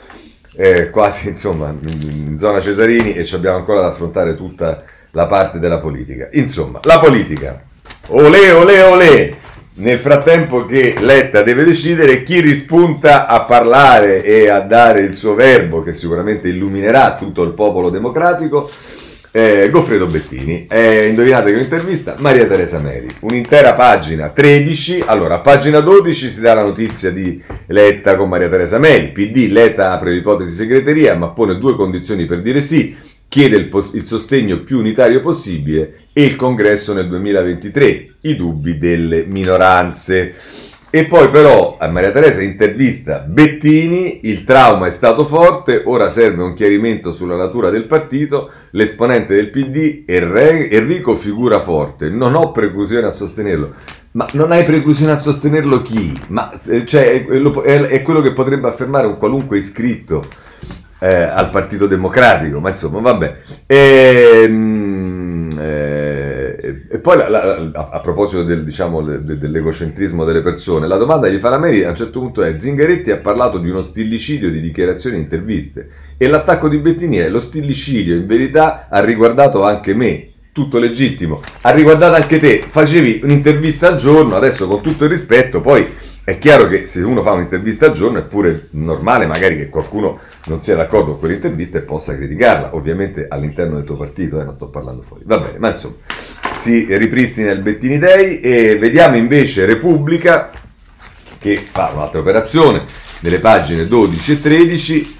quasi insomma in zona Cesarini e ci abbiamo ancora da affrontare tutta la parte della politica. Insomma, la politica. Olè, olè, olè! Nel frattempo che Letta deve decidere chi rispunta a parlare e a dare il suo verbo, che sicuramente illuminerà tutto il popolo democratico, Goffredo Bettini. Indovinate che intervista? Maria Teresa Meri. Un'intera pagina, 13. Allora, a pagina 12 si dà la notizia di Letta con Maria Teresa Meri. PD, Letta apre l'ipotesi segreteria, ma pone 2 condizioni per dire sì. Chiede il sostegno più unitario possibile e il congresso nel 2023, i dubbi delle minoranze. E poi però a Maria Teresa intervista Bettini: il trauma è stato forte, ora serve un chiarimento sulla natura del partito, l'esponente del PD Enrico figura forte, non ho preclusione a sostenerlo. Ma non hai preclusione a sostenerlo chi? Ma cioè, è quello che potrebbe affermare un qualunque iscritto al Partito Democratico, ma insomma vabbè. E poi a proposito del, diciamo, dell'egocentrismo delle persone, la domanda gli fa la Meri a un certo punto è: Zingaretti ha parlato di uno stillicidio di dichiarazioni e interviste, e l'attacco di Bettini è: lo stillicidio in verità ha riguardato anche me, tutto legittimo, ha riguardato anche te, facevi un'intervista al giorno. Adesso, con tutto il rispetto, poi è chiaro che se uno fa un'intervista al giorno è pure normale magari che qualcuno non sia d'accordo con quell'intervista e possa criticarla, ovviamente all'interno del tuo partito, non sto parlando fuori, va bene, ma insomma si ripristina il Bettini Day. E vediamo invece Repubblica, che fa un'altra operazione nelle pagine 12 e 13,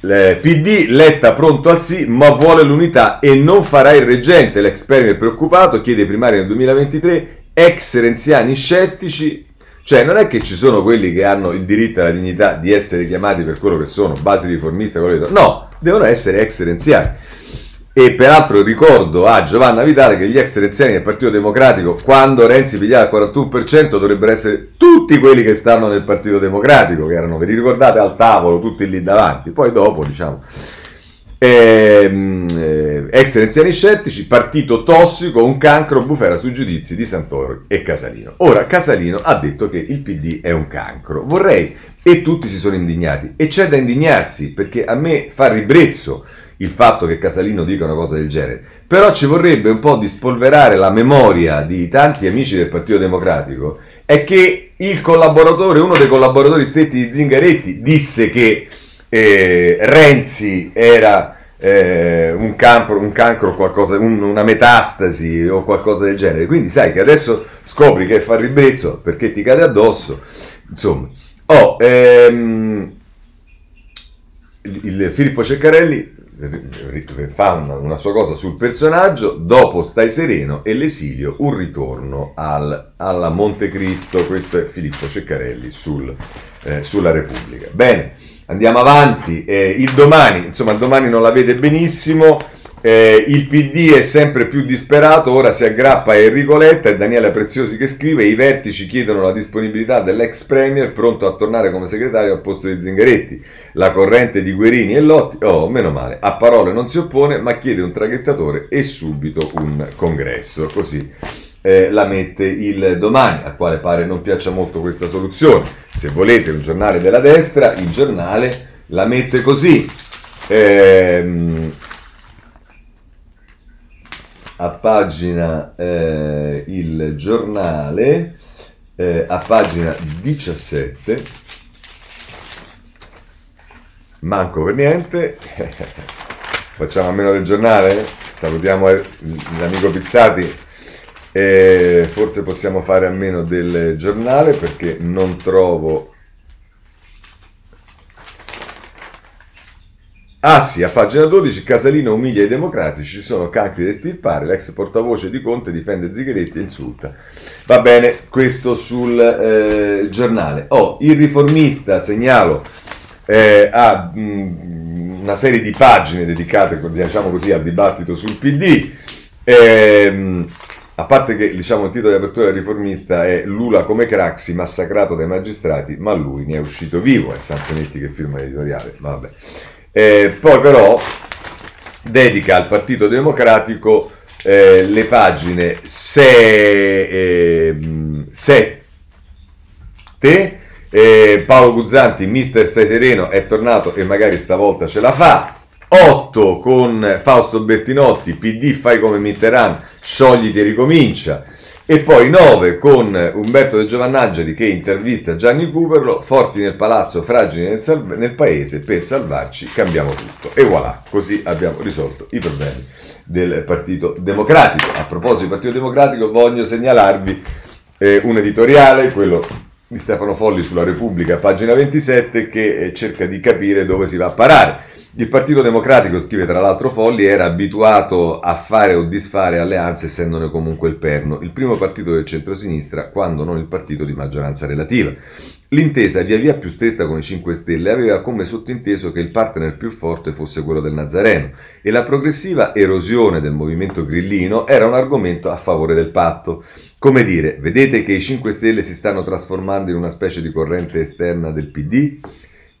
PD, Letta pronto al sì, ma vuole l'unità e non farà il reggente, l'ex premier preoccupato, chiede primarie nel 2023, ex renziani scettici. Cioè, non è che ci sono quelli che hanno il diritto e la dignità di essere chiamati per quello che sono, base riformista, quello che sono. No, devono essere ex renziani. E peraltro ricordo a Giovanna Vitale che gli ex renziani del Partito Democratico, quando Renzi pigliava il 41%, dovrebbero essere tutti quelli che stanno nel Partito Democratico, che erano, ve li ricordate, al tavolo, tutti lì davanti. Poi dopo, diciamo, ex renziani scettici, partito tossico, un cancro, bufera sui giudizi di Santoro e Casalino. Ora Casalino ha detto che il PD è un cancro, e tutti si sono indignati, e c'è da indignarsi, perché a me fa ribrezzo il fatto che Casalino dica una cosa del genere, però ci vorrebbe un po' di spolverare la memoria di tanti amici del Partito Democratico. È che il collaboratore, uno dei collaboratori stretti di Zingaretti, disse che Renzi era un cancro, qualcosa, una metastasi o qualcosa del genere, quindi sai che adesso scopri che fa ribrezzo perché ti cade addosso, insomma. Il Filippo Ceccarelli fa una sua cosa sul personaggio, dopo Stai sereno e l'esilio, un ritorno alla Montecristo. Questo è Filippo Ceccarelli sulla Repubblica. Bene, andiamo avanti. Il domani non la vede benissimo. Il PD è sempre più disperato, ora si aggrappa a Enrico Letta, e Daniela Preziosi che scrive: i vertici chiedono la disponibilità dell'ex premier pronto a tornare come segretario al posto di Zingaretti, la corrente di Guerini e Lotti, meno male, a parole non si oppone ma chiede un traghettatore e subito un congresso. Così la mette il Domani, al quale pare non piaccia molto questa soluzione. Se volete un giornale della destra, il Giornale la mette così. Il Giornale, a pagina 17, manco per niente. Facciamo a meno del Giornale? Salutiamo l'amico Pizzati. Forse possiamo fare a meno del Giornale, perché non trovo... Ah sì, a pagina 12, Casalino umilia i democratici, ci sono cancri da estirpare, l'ex portavoce di Conte difende Zingaretti e insulta. Va bene, questo sul Giornale. Il Riformista, segnalo, ha una serie di pagine dedicate, diciamo così, al dibattito sul PD. A parte che, diciamo, il titolo di apertura del Riformista è Lula come Craxi, massacrato dai magistrati, ma lui ne è uscito vivo. È Sanzonetti che firma l'editoriale, vabbè. Poi però dedica al Partito Democratico le pagine 6, 7. Paolo Guzzanti, mister Stai sereno, è tornato e magari stavolta ce la fa. 8 con Fausto Bertinotti, PD fai come Mitterrand, sciogliti e ricomincia. E poi 9 con Umberto De Giovannangeli che intervista Gianni Cuperlo, forti nel palazzo, fragili nel paese, per salvarci cambiamo tutto. E voilà, così abbiamo risolto i problemi del Partito Democratico. A proposito del Partito Democratico, voglio segnalarvi un editoriale, quello di Stefano Folli sulla Repubblica, pagina 27, che cerca di capire dove si va a parare. Il Partito Democratico, scrive tra l'altro Folli, era abituato a fare o disfare alleanze essendone comunque il perno, il primo partito del centrosinistra, quando non il partito di maggioranza relativa. L'intesa via via più stretta con i 5 Stelle aveva come sottinteso che il partner più forte fosse quello del Nazareno, e la progressiva erosione del movimento grillino era un argomento a favore del patto. Come dire, vedete che i 5 Stelle si stanno trasformando in una specie di corrente esterna del PD?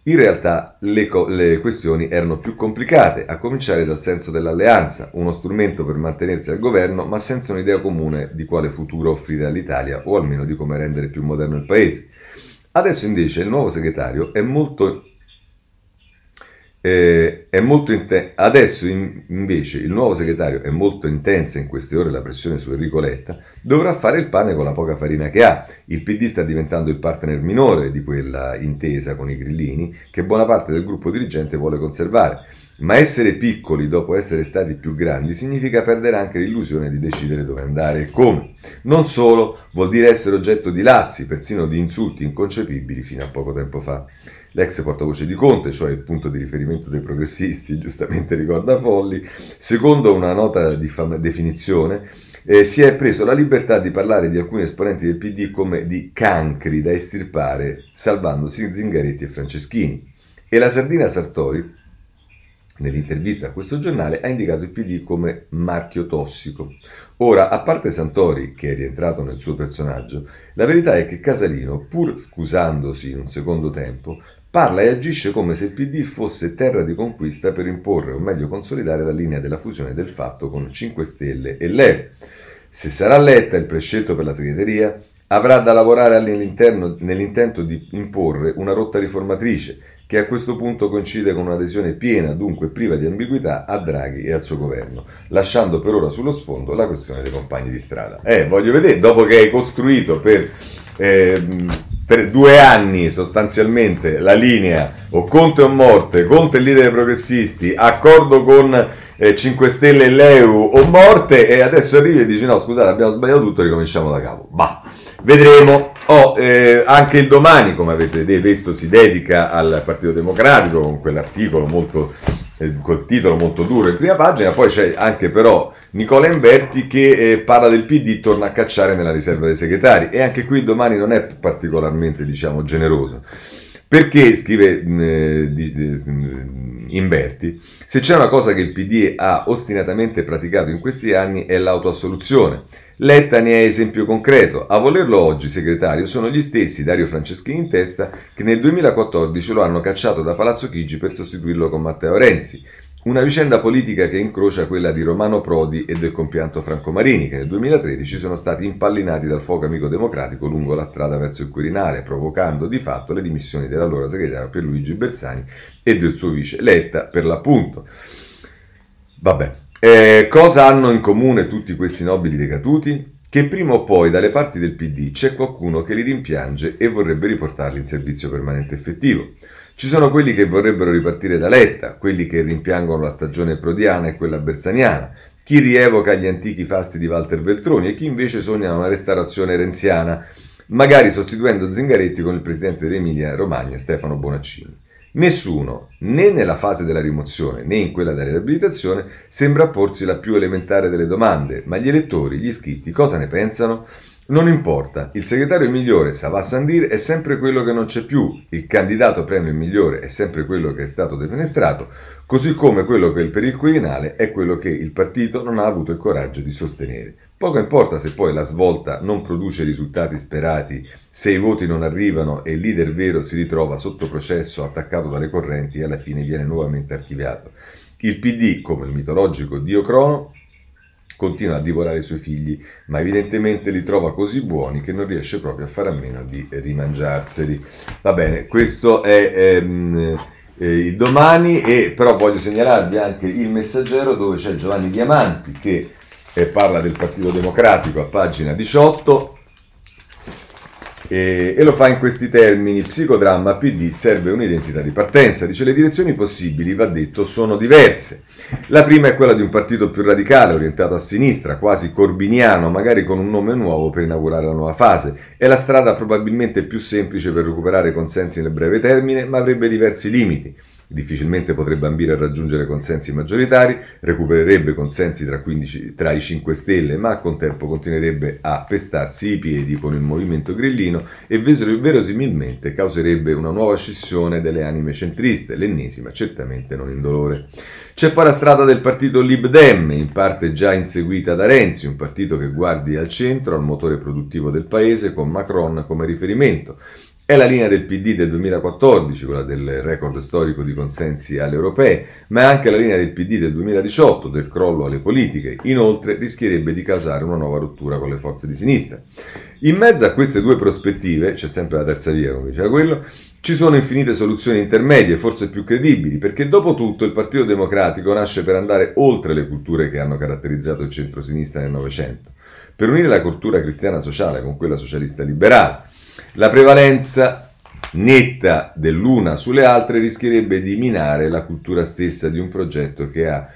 In realtà le questioni erano più complicate, a cominciare dal senso dell'alleanza, uno strumento per mantenersi al governo, ma senza un'idea comune di quale futuro offrire all'Italia, o almeno di come rendere più moderno il paese. Adesso invece il nuovo segretario è molto intensa in queste ore la pressione su Enrico Letta, dovrà fare il pane con la poca farina che ha. Il PD sta diventando il partner minore di quella intesa con i grillini che buona parte del gruppo dirigente vuole conservare, ma essere piccoli dopo essere stati più grandi significa perdere anche l'illusione di decidere dove andare e come. Non solo, vuol dire essere oggetto di lazzi, persino di insulti inconcepibili fino a poco tempo fa. L'ex portavoce di Conte, cioè il punto di riferimento dei progressisti, giustamente ricorda Folli, secondo una nota di definizione, si è preso la libertà di parlare di alcuni esponenti del PD come di cancri da estirpare, salvandosi Zingaretti e Franceschini. E la sardina Sartori nell'intervista a questo giornale, ha indicato il PD come marchio tossico. Ora, a parte Santori, che è rientrato nel suo personaggio, la verità è che Casalino, pur scusandosi in un secondo tempo, parla e agisce come se il PD fosse terra di conquista per imporre o meglio consolidare la linea della fusione del Fatto con 5 Stelle e LeU. Se sarà Letta il prescelto per la segreteria, avrà da lavorare nell'intento di imporre una rotta riformatrice, che a questo punto coincide con un'adesione piena, dunque priva di ambiguità, a Draghi e al suo governo, lasciando per ora sullo sfondo la questione dei compagni di strada. Voglio vedere, dopo che hai costruito per 2 anni sostanzialmente la linea o Conte o morte, Conte il leader dei progressisti, accordo con 5 Stelle e l'EU o morte, e adesso arrivi e dici no scusate abbiamo sbagliato tutto, ricominciamo da capo. Bah, vedremo. Anche il Domani, come avete visto, si dedica al Partito Democratico con quell'articolo molto col titolo molto duro in prima pagina. Poi c'è anche però Nicola Inverti che parla del PD, torna a cacciare nella riserva dei segretari, e anche qui il Domani non è particolarmente, diciamo, generoso. Perché, scrive Inverti, se c'è una cosa che il PD ha ostinatamente praticato in questi anni è l'autoassoluzione. Letta ne è esempio concreto. A volerlo oggi segretario sono gli stessi, Dario Franceschini in testa, che nel 2014 lo hanno cacciato da Palazzo Chigi per sostituirlo con Matteo Renzi. Una vicenda politica che incrocia quella di Romano Prodi e del compianto Franco Marini, che nel 2013 sono stati impallinati dal fuoco amico democratico lungo la strada verso il Quirinale, provocando di fatto le dimissioni dell'allora segretario Pierluigi Bersani e del suo vice Letta, per l'appunto. Vabbè, cosa hanno in comune tutti questi nobili decatuti? Che prima o poi dalle parti del PD c'è qualcuno che li rimpiange e vorrebbe riportarli in servizio permanente effettivo. Ci sono quelli che vorrebbero ripartire da Letta, quelli che rimpiangono la stagione prodiana e quella bersaniana, chi rievoca gli antichi fasti di Walter Veltroni e chi invece sogna una restaurazione renziana, magari sostituendo Zingaretti con il presidente dell'Emilia Romagna, Stefano Bonaccini. Nessuno, né nella fase della rimozione né in quella della riabilitazione, sembra porsi la più elementare delle domande, ma gli elettori, gli iscritti, cosa ne pensano? Non importa, il segretario migliore, Savva Sandir, è sempre quello che non c'è più, il candidato premio migliore è sempre quello che è stato defenestrato, così come quello che per il Quirinale è quello che il partito non ha avuto il coraggio di sostenere. Poco importa se poi la svolta non produce i risultati sperati, se i voti non arrivano e il leader vero si ritrova sotto processo, attaccato dalle correnti, e alla fine viene nuovamente archiviato. Il PD, come il mitologico dio Crono, continua a divorare i suoi figli, ma evidentemente li trova così buoni che non riesce proprio a fare a meno di rimangiarseli. Va bene, questo è il Domani, e però voglio segnalarvi anche il Messaggero, dove c'è Giovanni Diamanti che parla del Partito Democratico a pagina 18 e lo fa in questi termini: psicodramma PD, serve un'identità di partenza. Dice: le direzioni possibili, va detto, sono diverse. La prima è quella di un partito più radicale, orientato a sinistra, quasi corbiniano, magari con un nome nuovo per inaugurare la nuova fase. È la strada probabilmente più semplice per recuperare consensi nel breve termine, ma avrebbe diversi limiti. Difficilmente potrebbe ambire a raggiungere consensi maggioritari, recupererebbe consensi tra i 5 Stelle, ma al contempo continuerebbe a pestarsi i piedi con il movimento grillino e verosimilmente causerebbe una nuova scissione delle anime centriste, l'ennesima, certamente non indolore. C'è poi la strada del partito Lib Dem, in parte già inseguita da Renzi, un partito che guardi al centro, al motore produttivo del paese, con Macron come riferimento. È la linea del PD del 2014, quella del record storico di consensi alle europee, ma è anche la linea del PD del 2018, del crollo alle politiche. Inoltre rischierebbe di causare una nuova rottura con le forze di sinistra. In mezzo a queste due prospettive, c'è sempre la terza via, come diceva quello, ci sono infinite soluzioni intermedie, forse più credibili, perché dopo tutto il Partito Democratico nasce per andare oltre le culture che hanno caratterizzato il centro-sinistra nel Novecento, per unire la cultura cristiana sociale con quella socialista liberale. La prevalenza netta dell'una sulle altre rischierebbe di minare la cultura stessa di un progetto che ha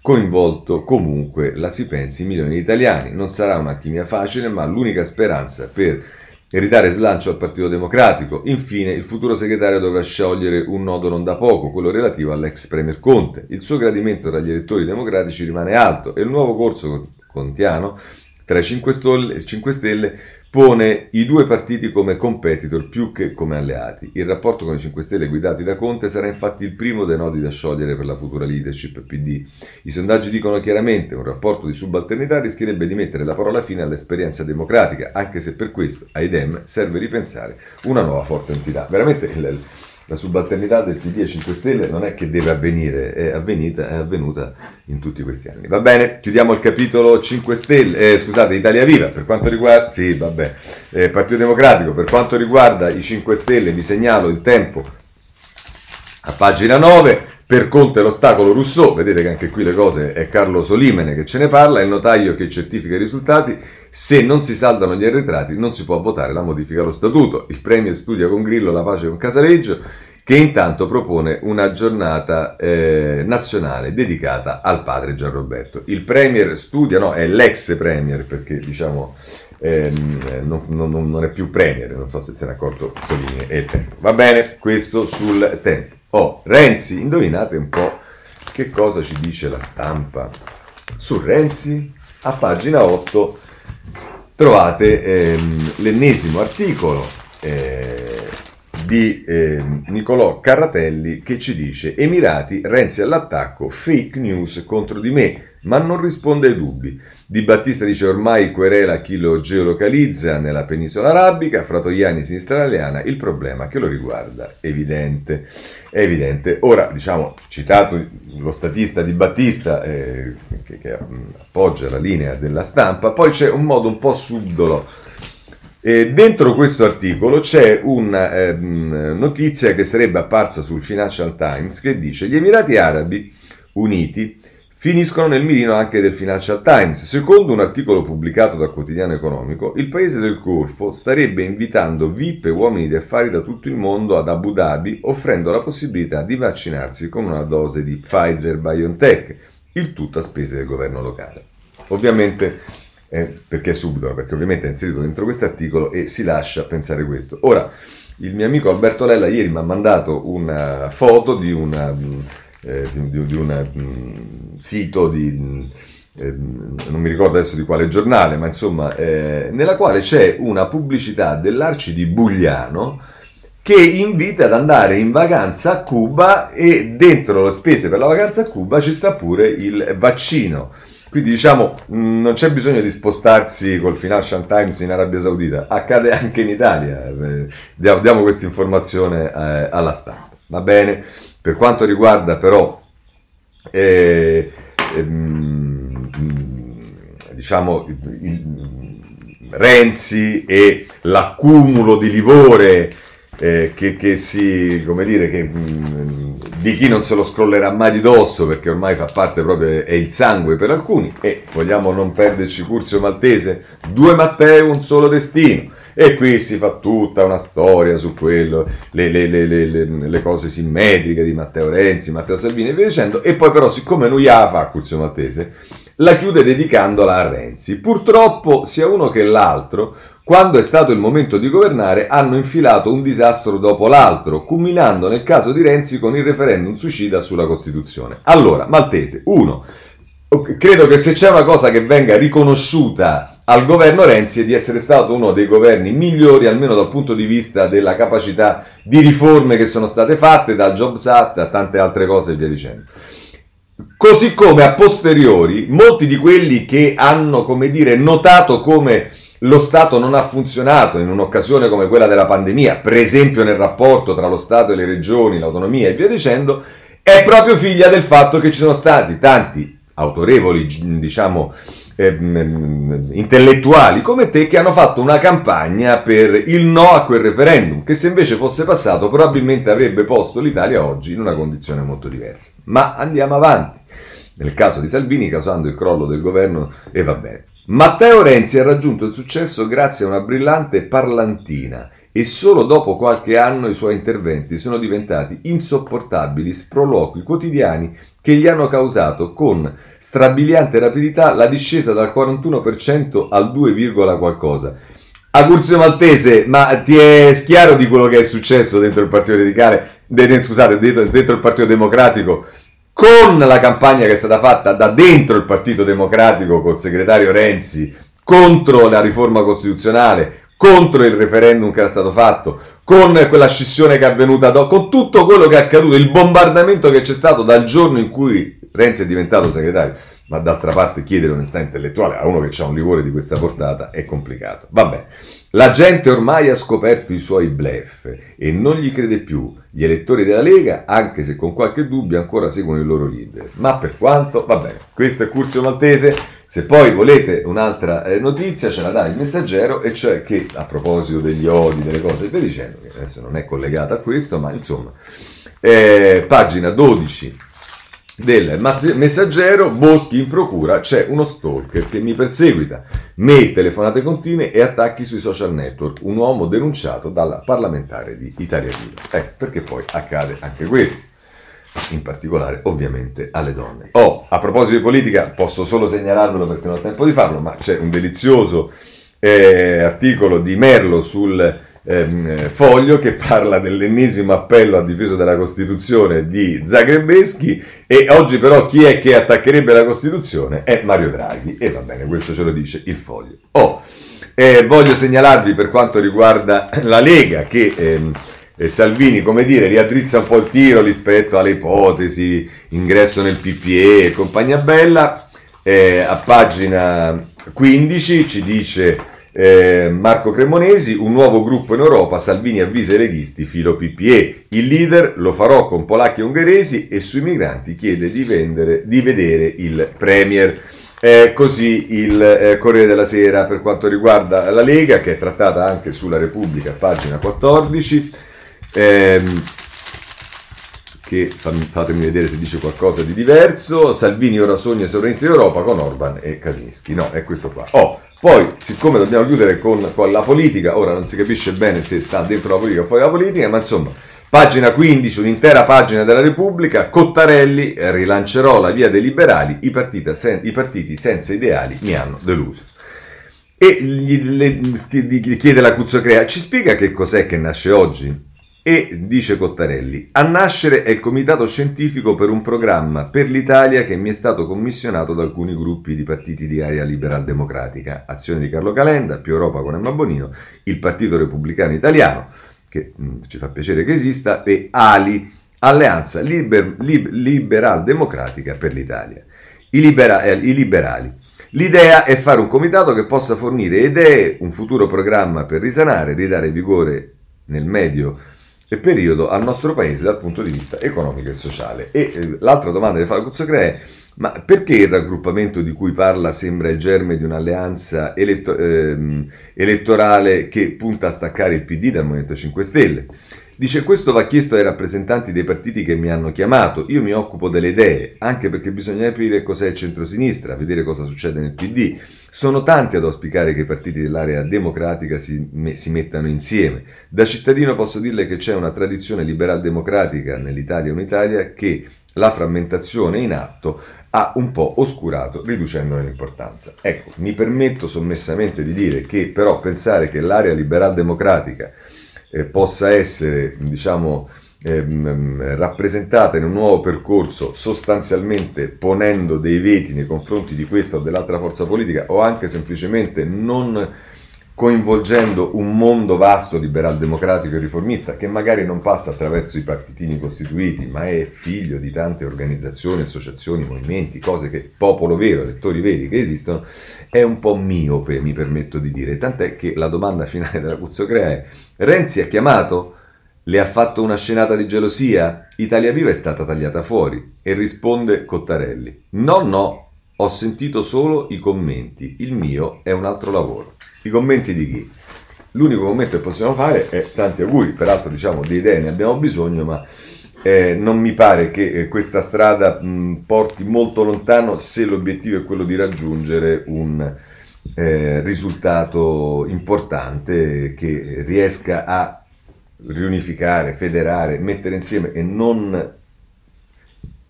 coinvolto comunque, la si pensi, milioni di italiani. Non sarà un'alchimia facile, ma l'unica speranza per ridare slancio al Partito Democratico. Infine, il futuro segretario dovrà sciogliere un nodo non da poco, quello relativo all'ex premier Conte. Il suo gradimento tra gli elettori democratici rimane alto e il nuovo corso contiano tra i 5 Stelle pone i due partiti come competitor più che come alleati. Il rapporto con i 5 Stelle guidati da Conte sarà infatti il primo dei nodi da sciogliere per la futura leadership PD. I sondaggi dicono chiaramente: un rapporto di subalternità rischierebbe di mettere la parola fine all'esperienza democratica, anche se per questo ai Dem serve ripensare una nuova forte entità. Veramente la subalternità del PD e 5 Stelle non è che deve avvenire, è avvenuta in tutti questi anni. Va bene, chiudiamo il capitolo Italia Viva per quanto riguarda Partito Democratico. Per quanto riguarda i 5 Stelle vi segnalo Il Tempo a pagina 9. Per Conte l'ostacolo Rousseau, vedete che anche qui le cose, è Carlo Solimene che ce ne parla, è il notaio che certifica i risultati, se non si saldano gli arretrati non si può votare la modifica allo statuto, il Premier studia con Grillo la pace con Casaleggio, che intanto propone una giornata nazionale dedicata al padre Gianroberto. Il Premier studia, no, è l'ex Premier, perché diciamo non è più Premier, non so se se ne è accorto Solimene e Il Tempo. Va bene, questo sul Tempo. Oh, Renzi, indovinate un po' che cosa ci dice La Stampa. Su Renzi, a pagina 8, trovate l'ennesimo articolo di Nicolò Carratelli che ci dice: Emirati, Renzi all'attacco, fake news contro di me, ma non risponde ai dubbi. Di Battista dice: ormai querela chi lo geolocalizza nella penisola arabica. Fra Togliani, sinistra italiana, il problema che lo riguarda è evidente. Ora, diciamo, citato lo statista Di Battista che appoggia la linea della Stampa, poi c'è un modo un po' subdolo. Dentro questo articolo c'è una notizia che sarebbe apparsa sul Financial Times che dice: gli Emirati Arabi Uniti finiscono nel mirino anche del Financial Times. Secondo un articolo pubblicato da Quotidiano Economico, il paese del Golfo starebbe invitando VIP e uomini di affari da tutto il mondo ad Abu Dhabi, offrendo la possibilità di vaccinarsi con una dose di Pfizer-BioNTech, il tutto a spese del governo locale. Ovviamente, perché è subdolo, perché ovviamente è inserito dentro questo articolo e si lascia pensare questo. Ora, il mio amico Alberto Lella ieri mi ha mandato una foto di un sito di non mi ricordo adesso di quale giornale, ma insomma nella quale c'è una pubblicità dell'Arci di Bugliano che invita ad andare in vacanza a Cuba, e dentro le spese per la vacanza a Cuba ci sta pure il vaccino. Quindi diciamo non c'è bisogno di spostarsi col Financial Times in Arabia Saudita, accade anche in Italia. Diamo questa informazione alla stampa, va bene? Per quanto riguarda però diciamo Renzi e l'accumulo di livore di chi non se lo scrollerà mai di dosso, perché ormai fa parte proprio, è il sangue per alcuni, e vogliamo non perderci Curzio Maltese, 2 Matteo, un solo destino. E qui si fa tutta una storia su quello, le cose simmetriche di Matteo Renzi, Matteo Salvini e via dicendo, e poi però, siccome non la fa Curzio Maltese, la chiude dedicandola a Renzi. Purtroppo sia uno che l'altro, quando è stato il momento di governare, hanno infilato un disastro dopo l'altro, culminando nel caso di Renzi con il referendum suicida sulla Costituzione. Allora, Maltese, 1. Credo che se c'è una cosa che venga riconosciuta al governo Renzi è di essere stato uno dei governi migliori, almeno dal punto di vista della capacità di riforme che sono state fatte, dal Jobs Act a tante altre cose e via dicendo. Così come a posteriori, molti di quelli che hanno, notato come lo Stato non ha funzionato in un'occasione come quella della pandemia, per esempio nel rapporto tra lo Stato e le regioni, l'autonomia e via dicendo, è proprio figlia del fatto che ci sono stati tanti autorevoli, intellettuali come te, che hanno fatto una campagna per il no a quel referendum, che se invece fosse passato probabilmente avrebbe posto l'Italia oggi in una condizione molto diversa. Ma andiamo avanti. Nel caso di Salvini, causando il crollo del governo, e va bene. Matteo Renzi ha raggiunto il successo grazie a una brillante parlantina, e solo dopo qualche anno i suoi interventi sono diventati insopportabili sproloqui quotidiani che gli hanno causato con strabiliante rapidità la discesa dal 41% al 2, qualcosa. A Curzio Maltese, ma ti è chiaro di quello che è successo dentro il Partito Radicale, dentro il Partito Democratico, con la campagna che è stata fatta da dentro il Partito Democratico col segretario Renzi, contro la riforma costituzionale, contro il referendum che era stato fatto, con quella scissione che è avvenuta con tutto quello che è accaduto, il bombardamento che c'è stato dal giorno in cui Renzi è diventato segretario. Ma d'altra parte chiedere onestà intellettuale a uno che ha un livore di questa portata è complicato. Vabbè, la gente ormai ha scoperto i suoi bluff e non gli crede più. Gli elettori della Lega, anche se con qualche dubbio, ancora seguono il loro leader. Ma per quanto, va bene, questo è Curzio Maltese. Se poi volete un'altra notizia ce la dà il Messaggero, e cioè che, a proposito degli odi, delle cose, vi dicendo, che adesso non è collegata a questo, ma insomma, pagina 12 del Messaggero, Boschi in procura, c'è uno stalker che mi perseguita, mail, telefonate continue e attacchi sui social network, un uomo denunciato dalla parlamentare di Italia Viva. Perché poi accade anche questo, in particolare ovviamente alle donne. A proposito di politica, posso solo segnalarvelo perché non ho tempo di farlo, ma c'è un delizioso articolo di Merlo sul Foglio che parla dell'ennesimo appello a difesa della Costituzione di Zagrebeschi, e oggi però chi è che attaccherebbe la Costituzione è Mario Draghi, e va bene, questo ce lo dice il Foglio. Voglio segnalarvi per quanto riguarda la Lega che Salvini, come dire, riaddrizza un po' il tiro rispetto alle ipotesi ingresso nel PPE e compagnia bella. A pagina 15 ci dice Marco Cremonesi, un nuovo gruppo in Europa, Salvini avvisa i leghisti filo PPE, il leader lo farò con polacchi e ungheresi, e sui migranti chiede di vedere il Premier. Così il Corriere della Sera per quanto riguarda la Lega, che è trattata anche sulla Repubblica, pagina 14, che fatemi vedere se dice qualcosa di diverso. Salvini ora sogna sovranità d'Europa con Orban e Kaczynski, no, è questo qua. Poi, siccome dobbiamo chiudere con la politica, ora non si capisce bene se sta dentro la politica o fuori la politica, ma insomma, pagina 15, un'intera pagina della Repubblica, Cottarelli, rilancerò la via dei liberali, i partiti senza ideali mi hanno deluso. E gli chiede la Cuzzocrea, ci spiega che cos'è che nasce oggi? E dice Cottarelli, a nascere è il comitato scientifico per un programma per l'Italia che mi è stato commissionato da alcuni gruppi di partiti di area liberal democratica, Azione di Carlo Calenda, Più Europa con Emma Bonino, il Partito Repubblicano Italiano, che ci fa piacere che esista, e ALI, Alleanza Liberal Democratica per l'Italia, i liberali. L'idea è fare un comitato che possa fornire idee, un futuro programma per risanare, ridare vigore nel medio periodo al nostro paese dal punto di vista economico e sociale. E l'altra domanda che fa la Cuzzocrea è: ma perché il raggruppamento di cui parla sembra il germe di un'alleanza elettorale che punta a staccare il PD dal Movimento 5 Stelle? Dice, questo va chiesto ai rappresentanti dei partiti che mi hanno chiamato, io mi occupo delle idee, anche perché bisogna capire cos'è il centrosinistra, vedere cosa succede nel PD. Sono tanti ad auspicare che i partiti dell'area democratica si mettano insieme. Da cittadino posso dirle che c'è una tradizione liberal-democratica nell'Italia unitaria che la frammentazione in atto ha un po' oscurato, riducendone l'importanza. Ecco, mi permetto sommessamente di dire che però pensare che l'area liberal-democratica possa essere, diciamo, rappresentata in un nuovo percorso sostanzialmente ponendo dei veti nei confronti di questa o dell'altra forza politica, o anche semplicemente non coinvolgendo un mondo vasto liberal democratico e riformista che magari non passa attraverso i partitini costituiti ma è figlio di tante organizzazioni, associazioni, movimenti, cose che popolo vero, elettori veri che esistono, è un po' miope, mi permetto di dire, tant'è che la domanda finale della Cuzzocrea è: Renzi ha chiamato? Le ha fatto una scenata di gelosia? Italia Viva è stata tagliata fuori? E risponde Cottarelli: no, ho sentito solo i commenti, il mio è un altro lavoro. I commenti di chi? L'unico commento che possiamo fare è tanti auguri, peraltro diciamo di idee ne abbiamo bisogno, ma non mi pare che questa strada porti molto lontano se l'obiettivo è quello di raggiungere un risultato importante che riesca a riunificare, federare, mettere insieme e non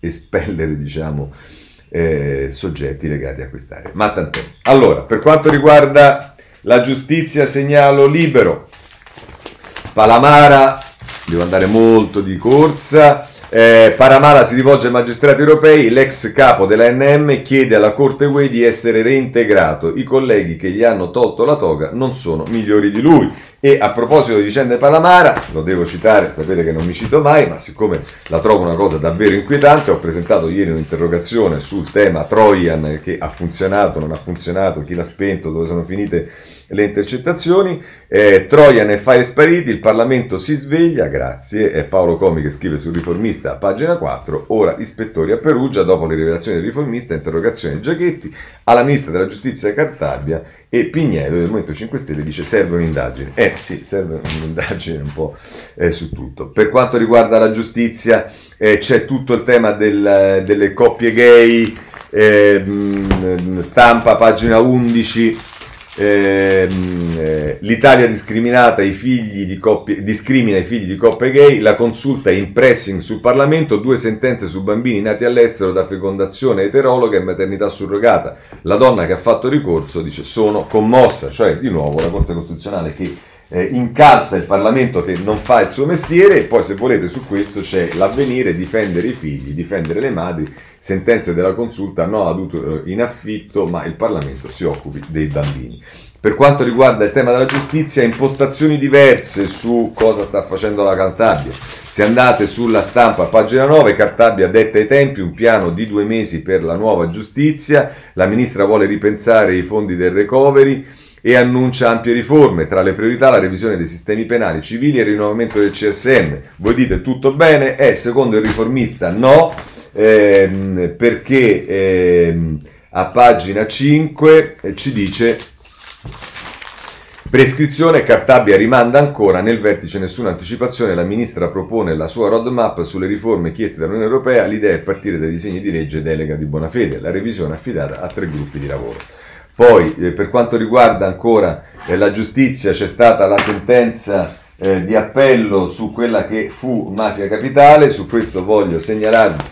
espellere, diciamo, soggetti legati a quest'area. Ma tant'è. Allora, per quanto riguarda la giustizia, segnalo Libero. Palamara, devo andare molto di corsa, Palamara si rivolge ai magistrati europei, l'ex capo della NM chiede alla Corte UE di essere reintegrato, i colleghi che gli hanno tolto la toga non sono migliori di lui. E a proposito di vicende Palamara, lo devo citare, sapete che non mi cito mai, ma siccome la trovo una cosa davvero inquietante, ho presentato ieri un'interrogazione sul tema Trojan, che ha funzionato, non ha funzionato, chi l'ha spento, dove sono finite le intercettazioni, Trojan e file spariti, il Parlamento si sveglia, grazie, è Paolo Comi che scrive sul Riformista a pagina 4, ora ispettori a Perugia, dopo le rivelazioni del Riformista, interrogazione di Giachetti, alla Ministra della Giustizia Cartabia, e Pignedo del Movimento 5 Stelle dice serve un'indagine, sì, serve un'indagine un po' su tutto. Per quanto riguarda la giustizia c'è tutto il tema delle coppie gay, Stampa, pagina 11, l'Italia discrimina i figli di coppie gay, la consulta è in pressing sul Parlamento, due sentenze su bambini nati all'estero da fecondazione eterologa e maternità surrogata, la donna che ha fatto ricorso dice sono commossa, cioè di nuovo la Corte Costituzionale che incalza il Parlamento che non fa il suo mestiere. E poi, se volete, su questo c'è l'Avvenire, difendere i figli, difendere le madri, sentenze della consulta, no adulto in affitto, ma il Parlamento si occupi dei bambini. Per quanto riguarda il tema della giustizia, impostazioni diverse su cosa sta facendo la Cartabia. Se andate sulla Stampa, pagina 9, Cartabia detta i tempi, un piano di 2 mesi per la nuova giustizia, la ministra vuole ripensare i fondi del recovery e annuncia ampie riforme, tra le priorità la revisione dei sistemi penali, civili e il rinnovamento del CSM. Voi dite tutto bene? Secondo il Riformista no, perché a pagina 5 ci dice prescrizione, Cartabia rimanda ancora, nel vertice nessuna anticipazione, la ministra propone la sua roadmap sulle riforme chieste dall'Unione Europea, l'idea è partire dai disegni di legge e delega di Bonafede, la revisione affidata a 3 gruppi di lavoro. Poi, per quanto riguarda ancora la giustizia, c'è stata la sentenza di appello su quella che fu Mafia Capitale. Su questo voglio segnalarvi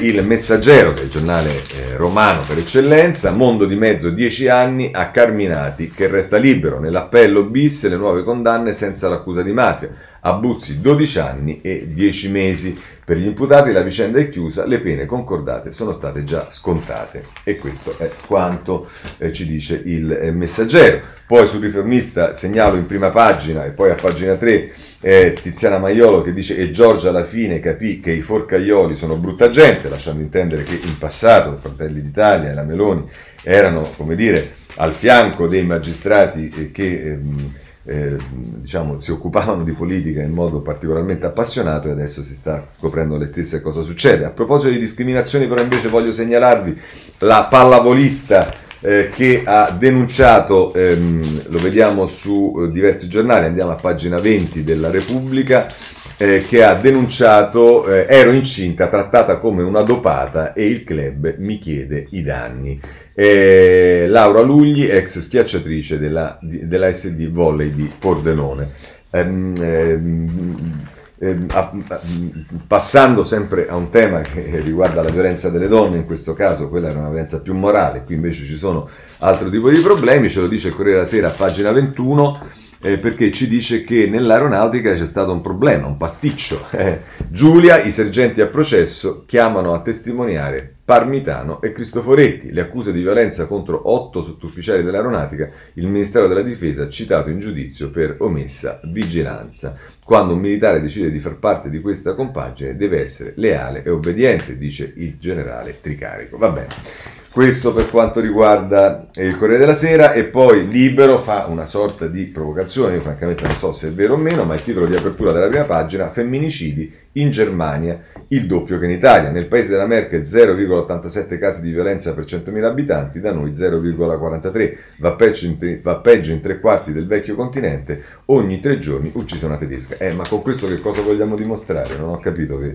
il Messaggero, che è il giornale romano per eccellenza, mondo di mezzo 10 anni a Carminati che resta libero, nell'appello bis le nuove condanne senza l'accusa di mafia, Abruzzi 12 anni e 10 mesi per gli imputati, la vicenda è chiusa, le pene concordate sono state già scontate. E questo è quanto ci dice il Messaggero. Poi sul Riformista segnalo in prima pagina e poi a pagina 3 Tiziana Maiolo che dice e Giorgia alla fine capì che i forcaioli sono brutta gente, lasciando intendere che in passato Fratelli d'Italia e la Meloni erano, come dire, al fianco dei magistrati che si occupavano di politica in modo particolarmente appassionato, e adesso si sta scoprendo le stesse cosa succede. A proposito di discriminazioni però invece voglio segnalarvi la pallavolista che ha denunciato, lo vediamo su diversi giornali, andiamo a pagina 20 della Repubblica, che ha denunciato ero incinta, trattata come una dopata e il club mi chiede i danni. Laura Lugli, ex schiacciatrice della SD Volley di Pordenone. Passando sempre a un tema che riguarda la violenza delle donne, in questo caso quella era una violenza più morale, qui invece ci sono altro tipo di problemi, ce lo dice il Corriere della Sera a pagina 21, perché ci dice che nell'aeronautica c'è stato un problema, un pasticcio. Giulia, i sergenti a processo chiamano a testimoniare Parmitano e Cristoforetti, le accuse di violenza contro 8 sottufficiali dell'aeronautica, il Ministero della Difesa citato in giudizio per omessa vigilanza. Quando un militare decide di far parte di questa compagine deve essere leale e obbediente, dice il generale Tricarico. Va bene. Questo per quanto riguarda il Corriere della Sera. E poi Libero fa una sorta di provocazione, io francamente non so se è vero o meno, ma il titolo di apertura della prima pagina, femminicidi in Germania, il doppio che in Italia, nel paese della Merkel 0,87 casi di violenza per 100.000 abitanti, da noi 0,43, va peggio in 3/4 del vecchio continente, ogni 3 giorni uccisa una tedesca. Ma con questo che cosa vogliamo dimostrare? Non ho capito che...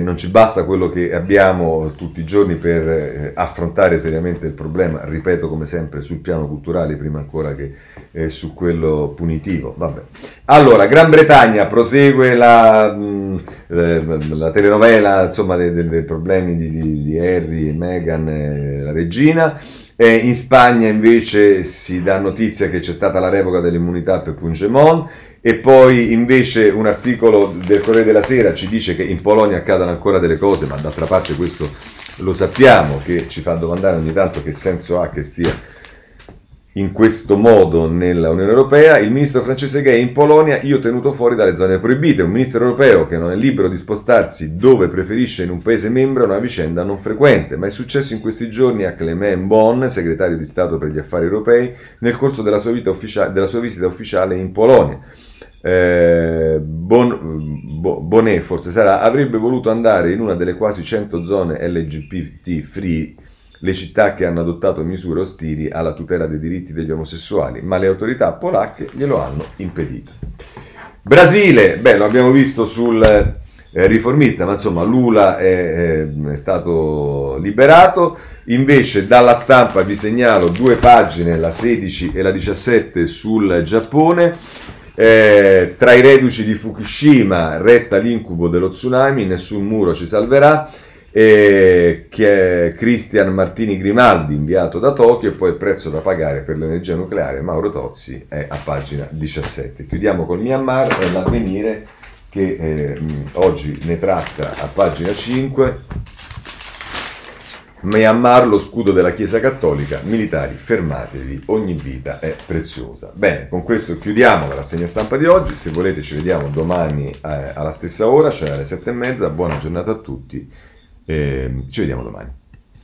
non ci basta quello che abbiamo tutti i giorni per affrontare seriamente il problema, ripeto come sempre sul piano culturale prima ancora che su quello punitivo. Vabbè. Allora, Gran Bretagna prosegue la telenovela, insomma, dei problemi di Harry e Meghan, la regina. In Spagna invece si dà notizia che c'è stata la revoca dell'immunità per Puigdemont, e poi invece un articolo del Corriere della Sera ci dice che in Polonia accadono ancora delle cose, ma d'altra parte questo lo sappiamo, che ci fa domandare ogni tanto che senso ha che stia in questo modo nella Unione Europea. Il ministro francese gay in Polonia: io tenuto fuori dalle zone proibite. Un ministro europeo che non è libero di spostarsi dove preferisce in un paese membro è una vicenda non frequente, ma è successo in questi giorni a Clement Bonn, segretario di Stato per gli affari europei, nel corso della sua visita ufficiale in Polonia. Bonnet, forse sarà, avrebbe voluto andare in una delle quasi 100 zone LGBT free, le città che hanno adottato misure ostili alla tutela dei diritti degli omosessuali, ma le autorità polacche glielo hanno impedito. Brasile, lo abbiamo visto sul Riformista, ma insomma Lula è stato liberato. Invece dalla Stampa vi segnalo due pagine, la 16 e la 17, sul Giappone. Tra i reduci di Fukushima resta l'incubo dello tsunami, nessun muro ci salverà. Che Cristian Martini Grimaldi, inviato da Tokyo, e poi il prezzo da pagare per l'energia nucleare, Mauro Tozzi, è a pagina 17. Chiudiamo col Myanmar e l'Avvenire che oggi ne tratta a pagina 5. Myanmar, lo scudo della Chiesa Cattolica, militari fermatevi, ogni vita è preziosa. Bene, con questo chiudiamo la rassegna stampa di oggi. Se volete ci vediamo domani alla stessa ora, cioè alle 7:30. Buona giornata a tutti. Ci vediamo domani.